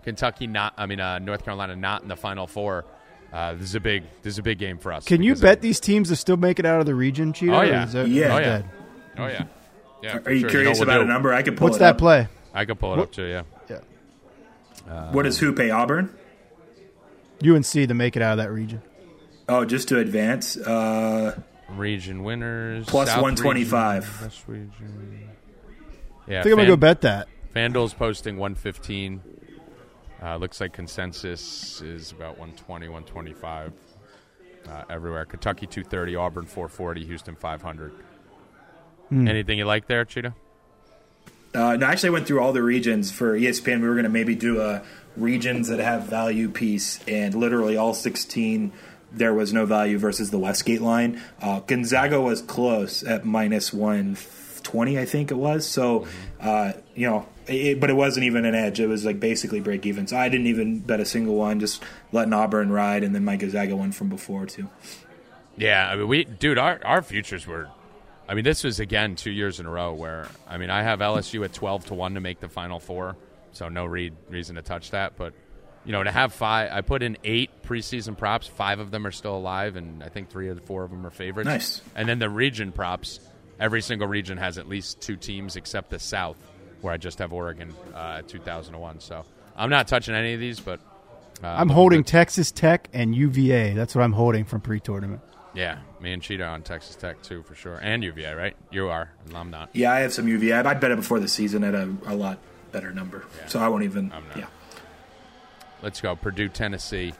Kentucky not, I mean uh, North Carolina not in the Final Four, uh, this is a big this is a big game for us. Can you bet I, these teams that still make it out of the region, Cheeto? Oh yeah, that, yeah. Oh yeah. oh yeah, yeah. Are you sure. curious you know, we'll about do. a number? I could pull. What's it that up. play? I could pull it what? up too. Yeah. Yeah. Uh, what does who pay Auburn? U N C to make it out of that region. Oh, just to advance. Uh, region winners. Plus South one twenty-five. West region. Yeah, I think Fan, I'm going to go bet that. FanDuel's posting one fifteen. Uh, looks like consensus is about one twenty, one twenty-five uh, everywhere. Kentucky two thirty, Auburn four forty, Houston five hundred. Mm. Anything you like there, Cheetah? Uh, no, actually I went through all the regions for E S P N. We were going to maybe do a regions that have value piece, and literally all sixteen – there was no value versus the Westgate line. Uh, Gonzaga was close at minus one twenty, I think it was. So, uh, you know, it, but it wasn't even an edge. It was like basically break even. So I didn't even bet a single one, just letting Auburn ride, and then my Gonzaga one from before, too. Yeah, I mean, we, dude, our, our futures were, I mean, this was, again, two years in a row where, I mean, I have L S U at twelve to one to make the Final Four, so no re- reason to touch that, but. You know, to have five, I put in eight preseason props. Five of them are still alive, and I think three or four of them are favorites. Nice. And then the region props, every single region has at least two teams except the South, where I just have Oregon uh, at two thousand to one. So I'm not touching any of these, but. Uh, I'm holding Texas Tech and U V A. That's what I'm holding from pre-tournament. Yeah, me and Cheetah on Texas Tech, too, for sure. And U V A, right? You are, and I'm not. Yeah, I have some U V A. I bet it before the season at a, a lot better number, yeah. So I won't even. I'm not. Yeah. Let's go. Purdue, Tennessee.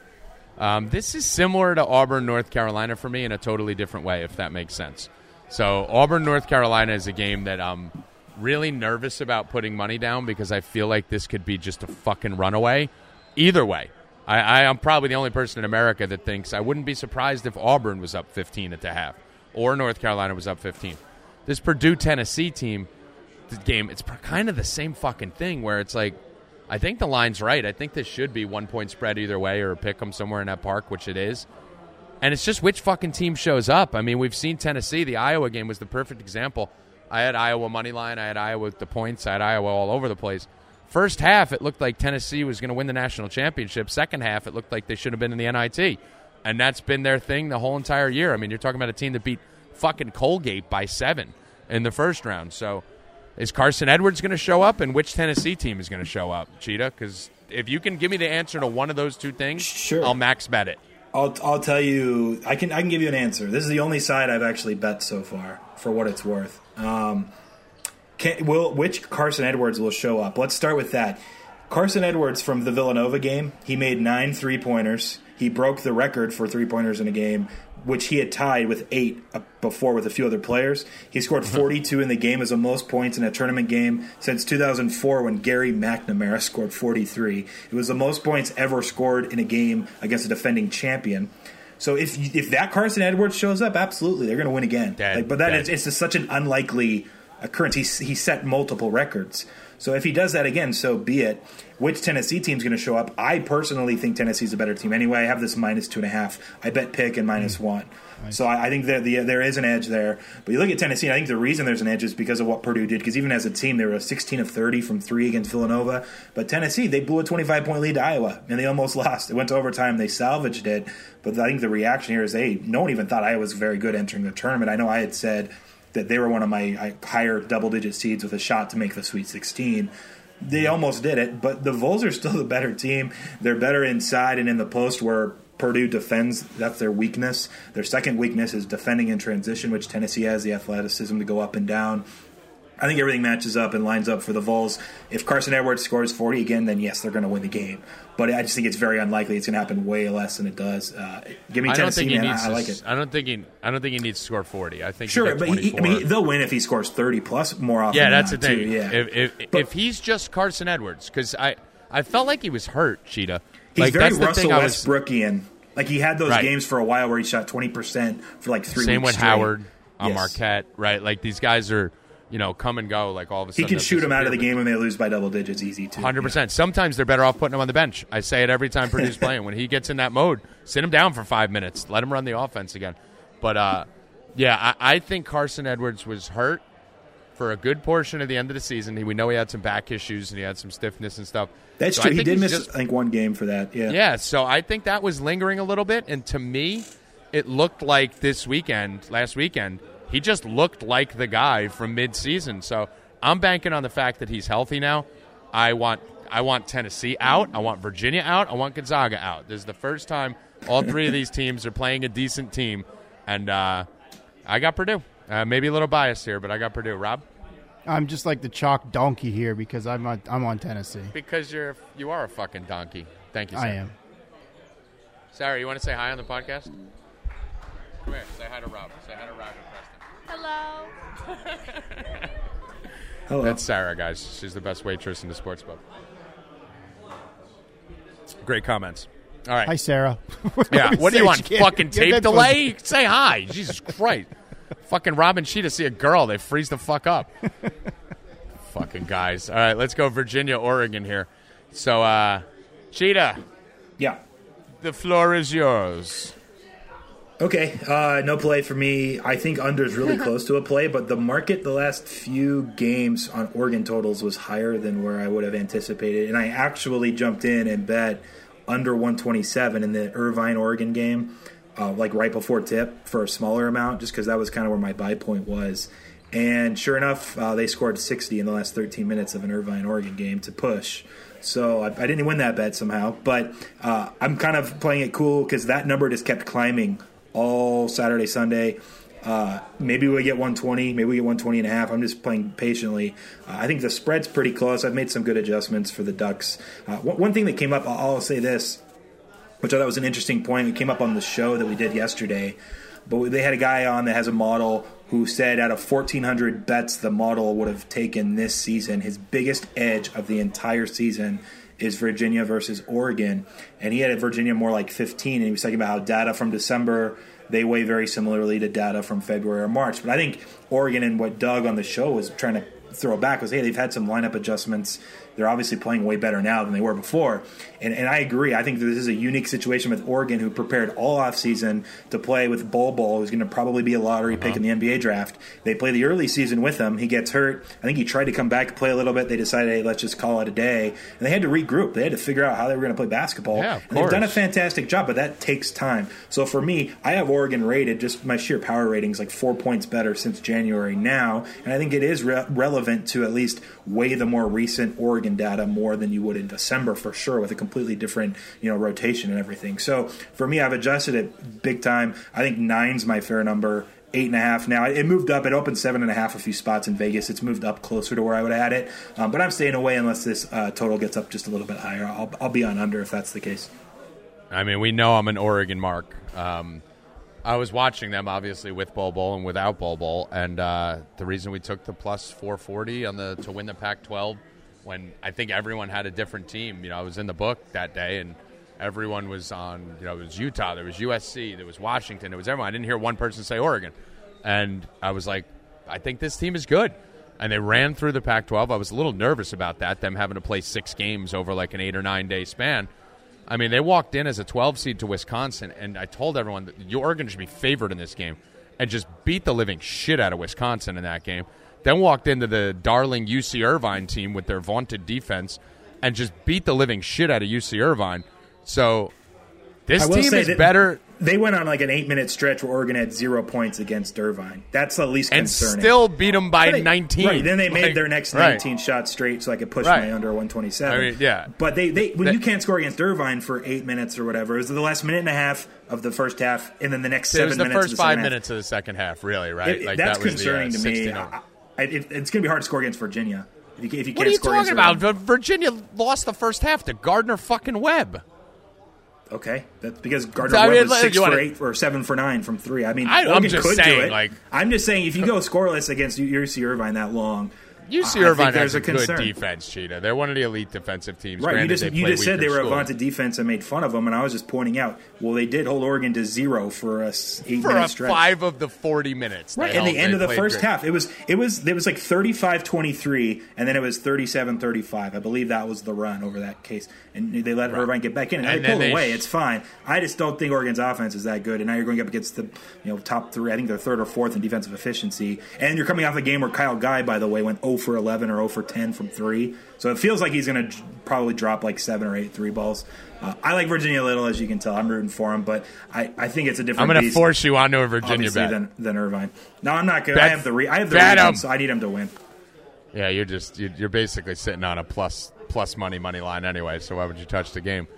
Um, this is similar to Auburn, North Carolina for me in a totally different way, if that makes sense. So Auburn, North Carolina is a game that I'm really nervous about putting money down because I feel like this could be just a fucking runaway. Either way, I, I, I'm probably the only person in America that thinks I wouldn't be surprised if Auburn was up fifteen at the half or North Carolina was up fifteen. This Purdue-Tennessee team, the game, it's kind of the same fucking thing where it's like, I think the line's right. I think this should be one-point spread either way or pick them somewhere in that park, which it is. And it's just which fucking team shows up. I mean, we've seen Tennessee. The Iowa game was the perfect example. I had Iowa money line. I had Iowa with the points. I had Iowa all over the place. First half, it looked like Tennessee was going to win the national championship. Second half, it looked like they should have been in the N I T. And that's been their thing the whole entire year. I mean, you're talking about a team that beat fucking Colgate by seven in the first round. So is Carson Edwards going to show up? And which Tennessee team is going to show up, Cheetah? Because if you can give me the answer to one of those two things, sure. I'll max bet it. I'll I'll tell you I can I can give you an answer. This is the only side I've actually bet so far for what it's worth. Um, can, will which Carson Edwards will show up? Let's start with that. Carson Edwards from the Villanova game, he made nine three pointers. He broke the record for three pointers in a game, which he had tied with eight before with a few other players. He scored forty-two in the game as the most points in a tournament game since two thousand four when Gary McNamara scored forty-three. It was the most points ever scored in a game against a defending champion. So if if that Carson Edwards shows up, absolutely, they're going to win again. Dad, like, but that is, it's just such an unlikely occurrence. He, he set multiple records. So if he does that again, so be it. Which Tennessee team's going to show up? I personally think Tennessee's a better team. Anyway, I have this minus two and a half. I bet pick and minus one. Nice. So I, I think that the, there is an edge there. But you look at Tennessee, and I think the reason there's an edge is because of what Purdue did. Because even as a team, they were sixteen of thirty from three against Villanova. But Tennessee, they blew a twenty-five point lead to Iowa, and they almost lost. It went to overtime. They salvaged it. But I think the reaction here is, hey, no one even thought Iowa was very good entering the tournament. I know I had said that they were one of my higher double-digit seeds with a shot to make the Sweet sixteen. They almost did it, but the Vols are still the better team. They're better inside and in the post where Purdue defends. That's their weakness. Their second weakness is defending in transition, which Tennessee has the athleticism to go up and down. I think everything matches up and lines up for the Vols. If Carson Edwards scores forty again, then yes, they're going to win the game. But I just think it's very unlikely it's going to happen way less than it does. Uh, give me I Tennessee, man. I, I like it. I don't think he. I don't think he needs to score forty. I think sure, but he, I mean, they'll win if he scores thirty plus more often. Yeah, that's than the thing. Too, yeah. If if, but, if he's just Carson Edwards, because I I felt like he was hurt, Cheetah. He's like, very that's the Russell thing Westbrookian. Like he had those right. games for a while where he shot twenty percent for like three. Same weeks with straight. Howard on yes. Marquette, right? Like these guys are. You know, come and go, like all of a sudden. He can shoot them out of the game when they lose by double digits easy, too. one hundred percent. Yeah. Sometimes they're better off putting him on the bench. I say it every time Purdue's playing. When he gets in that mode, sit him down for five minutes. Let him run the offense again. But, uh, yeah, I, I think Carson Edwards was hurt for a good portion of the end of the season. He, we know he had some back issues and he had some stiffness and stuff. That's so true. He did miss, just, I think, one game for that. Yeah. Yeah, so I think that was lingering a little bit. And to me, it looked like this weekend, last weekend, he just looked like the guy from midseason. So I'm banking on the fact that he's healthy now. I want I want Tennessee out. I want Virginia out. I want Gonzaga out. This is the first time all three of these teams are playing a decent team. And uh, I got Purdue. Uh, maybe a little biased here, but I got Purdue. Rob? I'm just like the chalk donkey here because I'm on, I'm on Tennessee. Because you're you are a fucking donkey. Thank you, Sarah. I am. Sarah, you want to say hi on the podcast? Come here. Say hi to Rob. Say hi to Rob. Hello. Hello. That's Sarah, guys. She's the best waitress in the sports book. Great comments. All right. Hi, Sarah. what yeah. What do you want? Fucking tape delay? Phone. Say hi. Jesus Christ. Fucking Robin Sheeta see a girl. They freeze the fuck up. Fucking guys. All right. Let's go Virginia, Oregon here. So, uh, Cheetah. Yeah. The floor is yours. Okay, uh, no play for me. I think under is really close to a play, but the market the last few games on Oregon totals was higher than where I would have anticipated, and I actually jumped in and bet under one twenty-seven in the Irvine-Oregon game, uh, like right before tip for a smaller amount, just because that was kind of where my buy point was. And sure enough, uh, they scored sixty in the last thirteen minutes of an Irvine-Oregon game to push. So I, I didn't win that bet somehow, but uh, I'm kind of playing it cool because that number just kept climbing all Saturday, Sunday. Uh, maybe we get one twenty. Maybe we get one twenty and a half. I'm just playing patiently. Uh, I think the spread's pretty close. I've made some good adjustments for the Ducks. Uh, one, one thing that came up, I'll, I'll say this, which I thought was an interesting point. It came up on the show that we did yesterday. But they had a guy on that has a model who said out of fourteen hundred bets the model would have taken this season, his biggest edge of the entire season is Virginia versus Oregon. And he had Virginia more like fifteen, and he was talking about how data from December, they weigh very similarly to data from February or March. But I think Oregon, and what Doug on the show was trying to throw back was, hey, they've had some lineup adjustments. They're obviously playing way better now than they were before. And and I agree. I think that this is a unique situation with Oregon, who prepared all offseason to play with Bol Bol, who's going to probably be a lottery pick in the N B A draft. They play the early season with him. He gets hurt. I think he tried to come back to play a little bit. They decided, hey, let's just call it a day. And they had to regroup. They had to figure out how they were going to play basketball. Yeah, and they've done a fantastic job, but that takes time. So for me, I have Oregon rated, just my sheer power ratings, like four points better since January now. And I think it is re- relevant to at least weigh the more recent Oregon data more than you would in December, for sure, with a completely different, you know, rotation and everything. So for me, I've adjusted it big time. I think nine's my fair number. Eight and a half now. It moved up. It opened seven and a half a few spots in Vegas. It's moved up closer to where I would have had it. Um, but I'm staying away unless this uh, total gets up just a little bit higher. I'll, I'll be on under if that's the case. I mean, we know I'm an Oregon mark. Um, I was watching them, obviously, with Bol Bol and without Bol Bol. And uh, the reason we took the plus four forty on the to win the Pac twelve, when I think everyone had a different team. You know, I was in the book that day, and everyone was on, you know, it was Utah, there was U S C, there was Washington, it was everyone. I didn't hear one person say Oregon. And I was like, I think this team is good. And they ran through the Pac twelve. I was a little nervous about that, them having to play six games over like an eight or nine-day span. I mean, they walked in as a twelve seed to Wisconsin, and I told everyone that Oregon should be favored in this game, and just beat the living shit out of Wisconsin in that game. Then walked into the darling U C Irvine team with their vaunted defense and just beat the living shit out of U C Irvine. So this team is better. They went on like an eight-minute stretch where Oregon had zero points against Irvine. That's the least concerning. And still beat them by they, nineteen. Right, then they like, made their next nineteen right. shots straight, so I could push right. my under one twenty-seven. I mean, yeah. But they, they when that, you can't score against Irvine for eight minutes or whatever, it was the last minute and a half of the first half, and then the next seven minutes. It was the minutes first the five half. minutes of the second half, really, right? It, like, that's that was concerning the, uh, to me. I, I, it, it's going to be hard to score against Virginia. If you, if you what can't are you score talking about? Them. Virginia lost the first half to Gardner fucking Webb. Okay, that's because Gardner I mean, Webb was six for eight to... or seven for nine from three. I mean, I, Oregon I'm just could saying, do it. Like, I'm just saying, if you go scoreless against U C Irvine that long, U C I, Irvine I has a, a good concern. defense. Cheetah, they're one of the elite defensive teams. Right? Granted, you just, you just said they were a vaunted defense and made fun of them, and I was just pointing out, well, they did hold Oregon to zero for a eight for minute a stretch. five of the forty minutes. Right, and the end of the first great. half, it was it was it was like thirty-five twenty-three, and then it was thirty-seven thirty-five. I believe that was the run over that case, and they let right. Irvine get back in, and, and they pulled they away. Sh- it's fine. I just don't think Oregon's offense is that good, and now you're going up against the, you know, top three. I think they're third or fourth in defensive efficiency, and you're coming off a game where Kyle Guy, by the way, went zero for eleven or zero for ten from three. So it feels like he's going to probably drop like seven or eight three balls. Uh, I like Virginia a little, as you can tell. I'm rooting for him, but I, I think it's a different. I'm going to force you onto a Virginia bet than, than Irvine. No, I'm not going. I have the re- I have the reason, so I need him to win. Yeah, you're just you're basically sitting on a plus plus money money line anyway. So why would you touch the game?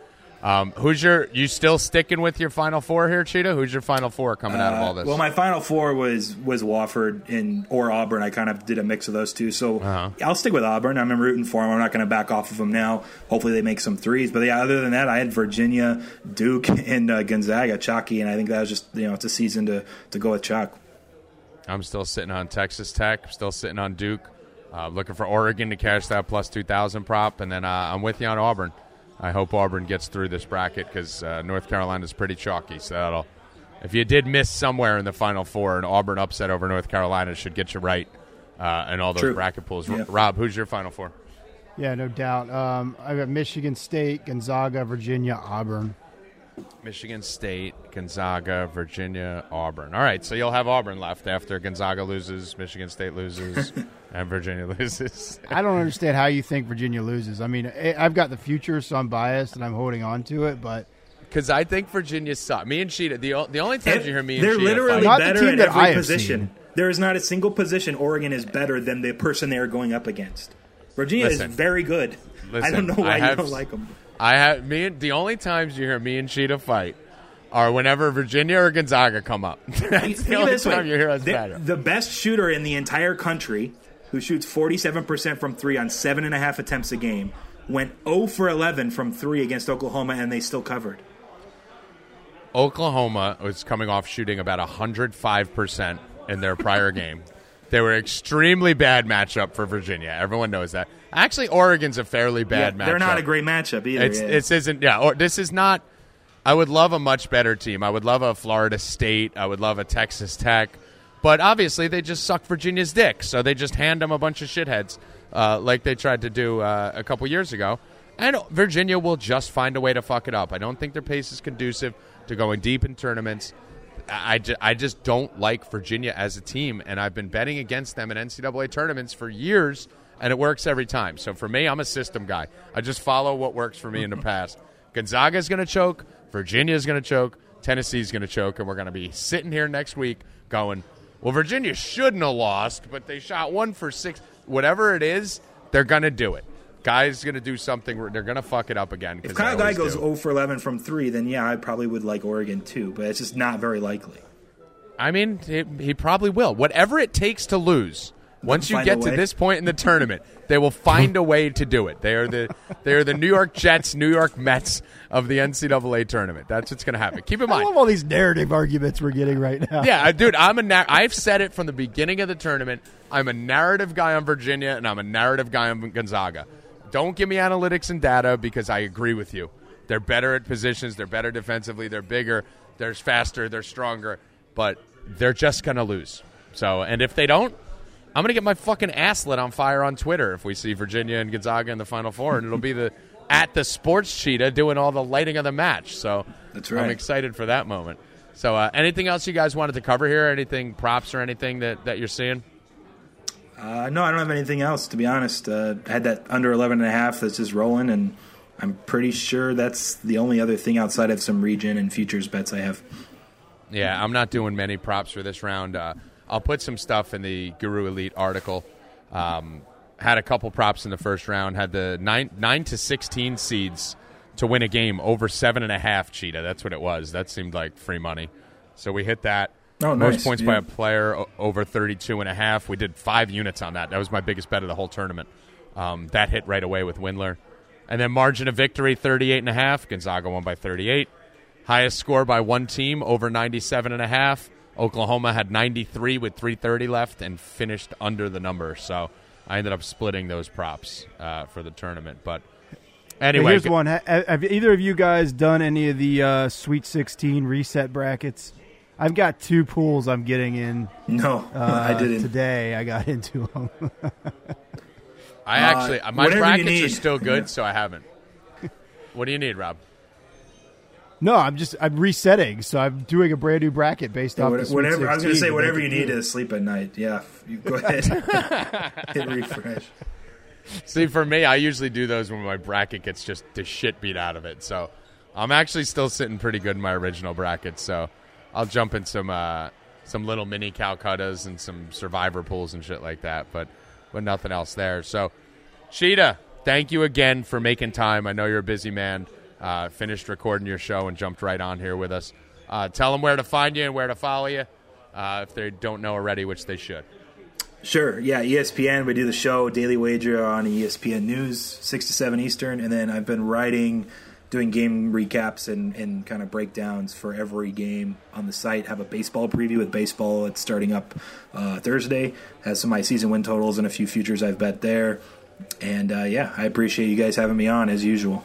Um, who's your? You still sticking with your Final Four here, Cheetah? Who's your Final Four coming uh, out of all this? Well, my Final Four was was Wofford and or Auburn. I kind of did a mix of those two, so uh-huh. I'll stick with Auburn. I'm rooting for them. I'm not going to back off of them now. Hopefully, they make some threes. But yeah, other than that, I had Virginia, Duke, and uh, Gonzaga, Chalky, and I think that was just, you know, it's a season to to go with Chalk. I'm still sitting on Texas Tech. Still sitting on Duke. Uh, looking for Oregon to cash that plus two thousand prop, and then uh, I'm with you on Auburn. I hope Auburn gets through this bracket because uh, North Carolina's pretty chalky. So that'll, if you did miss somewhere in the Final Four, an Auburn upset over North Carolina should get you right uh, in all those True. bracket pools. Yeah. Rob, who's your Final Four? Yeah, no doubt. Um, I've got Michigan State, Gonzaga, Virginia, Auburn. Michigan State, Gonzaga, Virginia, Auburn. All right, so you'll have Auburn left after Gonzaga loses, Michigan State loses, and Virginia loses. I don't understand how you think Virginia loses. I mean, I've got the future, so I'm biased, and I'm holding on to it, but... Because I think Virginia sucks. Me and Cheetah, the, the only time you hear me and Cheetah... They're literally better in every position. There is not a single position Oregon is better than the person they are going up against. Virginia listen, is very good. Listen, I don't know why have, you don't like them. I have me and the only times you hear me and Cheetah fight are whenever Virginia or Gonzaga come up. That's the only time way. you hear us battle. The best shooter in the entire country, who shoots forty-seven percent from three on seven and a half attempts a game, went zero for eleven from three against Oklahoma, and they still covered. Oklahoma was coming off shooting about one hundred five percent in their prior game. They were extremely bad matchup for Virginia. Everyone knows that. Actually, Oregon's a fairly bad yeah, matchup. They're not a great matchup either. It's, yeah. This isn't. Yeah, or, this is not. I would love a much better team. I would love a Florida State. I would love a Texas Tech. But obviously, they just suck Virginia's dick, so they just hand them a bunch of shitheads uh, like they tried to do uh, a couple years ago. And Virginia will just find a way to fuck it up. I don't think their pace is conducive to going deep in tournaments. I, ju- I just don't like Virginia as a team, and I've been betting against them in N C double A tournaments for years, and it works every time. So for me, I'm a system guy. I just follow what works for me in the past. Gonzaga's going to choke. Virginia's going to choke. Tennessee's going to choke. And we're going to be sitting here next week going, well, Virginia shouldn't have lost, but they shot one for six. Whatever it is, they're going to do it. Guy's going to do something. They're going to fuck it up again. If Kyle Guy goes do. zero for eleven from three, then, yeah, I probably would like Oregon too, but it's just not very likely. I mean, he, he probably will. Whatever it takes to lose, once you get to this point in the tournament, they will find a way to do it. They are the they are the New York Jets, New York Mets of the N C double A tournament. That's what's going to happen. Keep in mind. I love all these narrative arguments we're getting right now. Yeah, dude, I'm a na- I've said it from the beginning of the tournament. I'm a narrative guy on Virginia, and I'm a narrative guy on Gonzaga. Don't give me analytics and data because I agree with you. They're better at positions. They're better defensively. They're bigger. They're faster. They're stronger. But they're just going to lose. So, and if they don't, I'm going to get my fucking ass lit on fire on Twitter if we see Virginia and Gonzaga in the Final Four. And it'll be the at the sports cheetah doing all the lighting of the match. So that's right. I'm excited for that moment. So uh, anything else you guys wanted to cover here? Anything, props or anything that, that you're seeing? Uh, no, I don't have anything else, to be honest. Uh, I had that under eleven and a half that's just rolling, and I'm pretty sure that's the only other thing outside of some region and futures bets I have. Yeah, I'm not doing many props for this round. Uh, I'll put some stuff in the GuruElite article. Um, had a couple props in the first round. Had the nine, nine to sixteen seeds to win a game over seven and a half cheetah. That's what it was. That seemed like free money. So we hit that. Oh, Most nice, points yeah. by a player over thirty-two and a half. We did five units on that. That was my biggest bet of the whole tournament. Um, that hit right away with Windler. And then margin of victory, thirty-eight and a half. Gonzaga won by thirty-eight. Highest score by one team, over ninety-seven and a half. Oklahoma had ninety-three with three thirty left and finished under the number. So I ended up splitting those props uh, for the tournament. But anyway. Here's one. Have either of you guys done any of the uh, Sweet sixteen reset brackets? I've got two pools I'm getting in. No, uh, I didn't. Today I got into them. I actually, uh, my brackets are still good, yeah. so I haven't. What do you need, Rob? No, I'm just, I'm resetting. So I'm doing a brand new bracket based yeah, off the whatever. I was going to say, whatever you need to sleep at night. Yeah, you go ahead. Hit refresh. See, for me, I usually do those when my bracket gets just the shit beat out of it. So I'm actually still sitting pretty good in my original bracket. So. I'll jump in some uh, some little mini Calcuttas and some survivor pools and shit like that, but, but nothing else there. So, Cheetah, thank you again for making time. I know you're a busy man. Uh, finished recording your show and jumped right on here with us. Uh, tell them where to find you and where to follow you uh, if they don't know already, which they should. Sure, yeah, E S P N. We do the show, Daily Wager on E S P N News, six to seven Eastern, and then I've been writing – doing game recaps and, and kind of breakdowns for every game on the site. Have a baseball preview with baseball. It's starting up uh, Thursday. Has some of my season win totals and a few futures I've bet there. And, uh, yeah, I appreciate you guys having me on, as usual.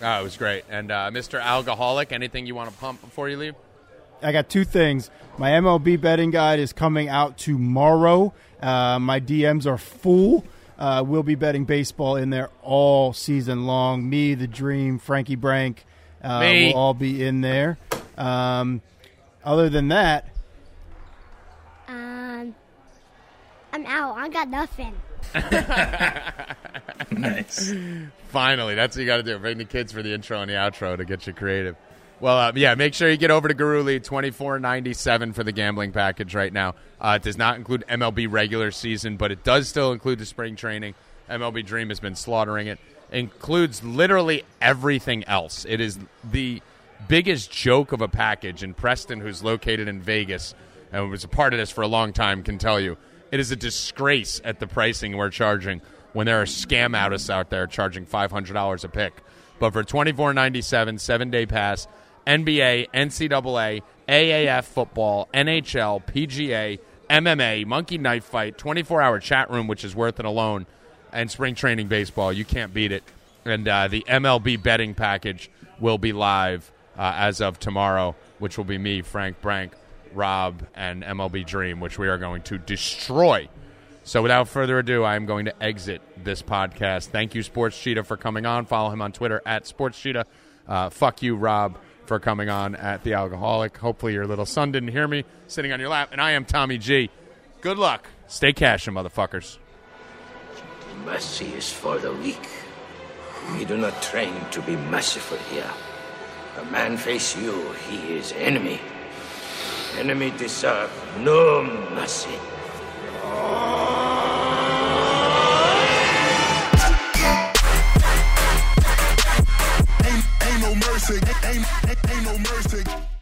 Oh, it was great. And, uh, Mister Alcoholic, anything you want to pump before you leave? I got two things. My M L B betting guide is coming out tomorrow. Uh, my D Ms are full. Uh, we'll be betting baseball in there all season long. Me, The Dream, Frankie Brank uh, will all be in there. Um, other than that. Um, I'm out. I got nothing. Nice. Finally, that's what you got to do. Bring the kids for the intro and the outro to get you creative. Well, uh, yeah, make sure you get over to GuruElite, twenty-four ninety-seven for the gambling package right now. Uh, it does not include M L B regular season, but it does still include the spring training. M L B Dream has been slaughtering it. Includes literally everything else. It is the biggest joke of a package, and Preston, who's located in Vegas and was a part of this for a long time, can tell you. It is a disgrace at the pricing we're charging when there are scam artists out there charging five hundred dollars a pick. But for twenty-four ninety-seven, seven-day pass, N B A, N C double A, A A F football, N H L, P G A, M M A, Monkey Knife Fight, twenty-four hour chat room, which is worth it alone. and spring training baseball. You can't beat it. And uh, the M L B betting package will be live uh, as of tomorrow, which will be me, Frank Brank, Rob, and M L B Dream, which we are going to destroy. So without further ado, I am going to exit this podcast. Thank you, Sports Cheetah, for coming on. Follow him on Twitter at Sports Cheetah. Uh, fuck you, Rob, for coming on at The Alcoholic. Hopefully your little son didn't hear me sitting on your lap. And I am Tommy G. Good luck. Stay cashing, motherfuckers. Mercy is for the weak. We do not train to be merciful here. A man face you, he is enemy. Enemy deserve no mercy. Oh. Ain't, ain't no mercy, ain't, ain't, ain't no mercy.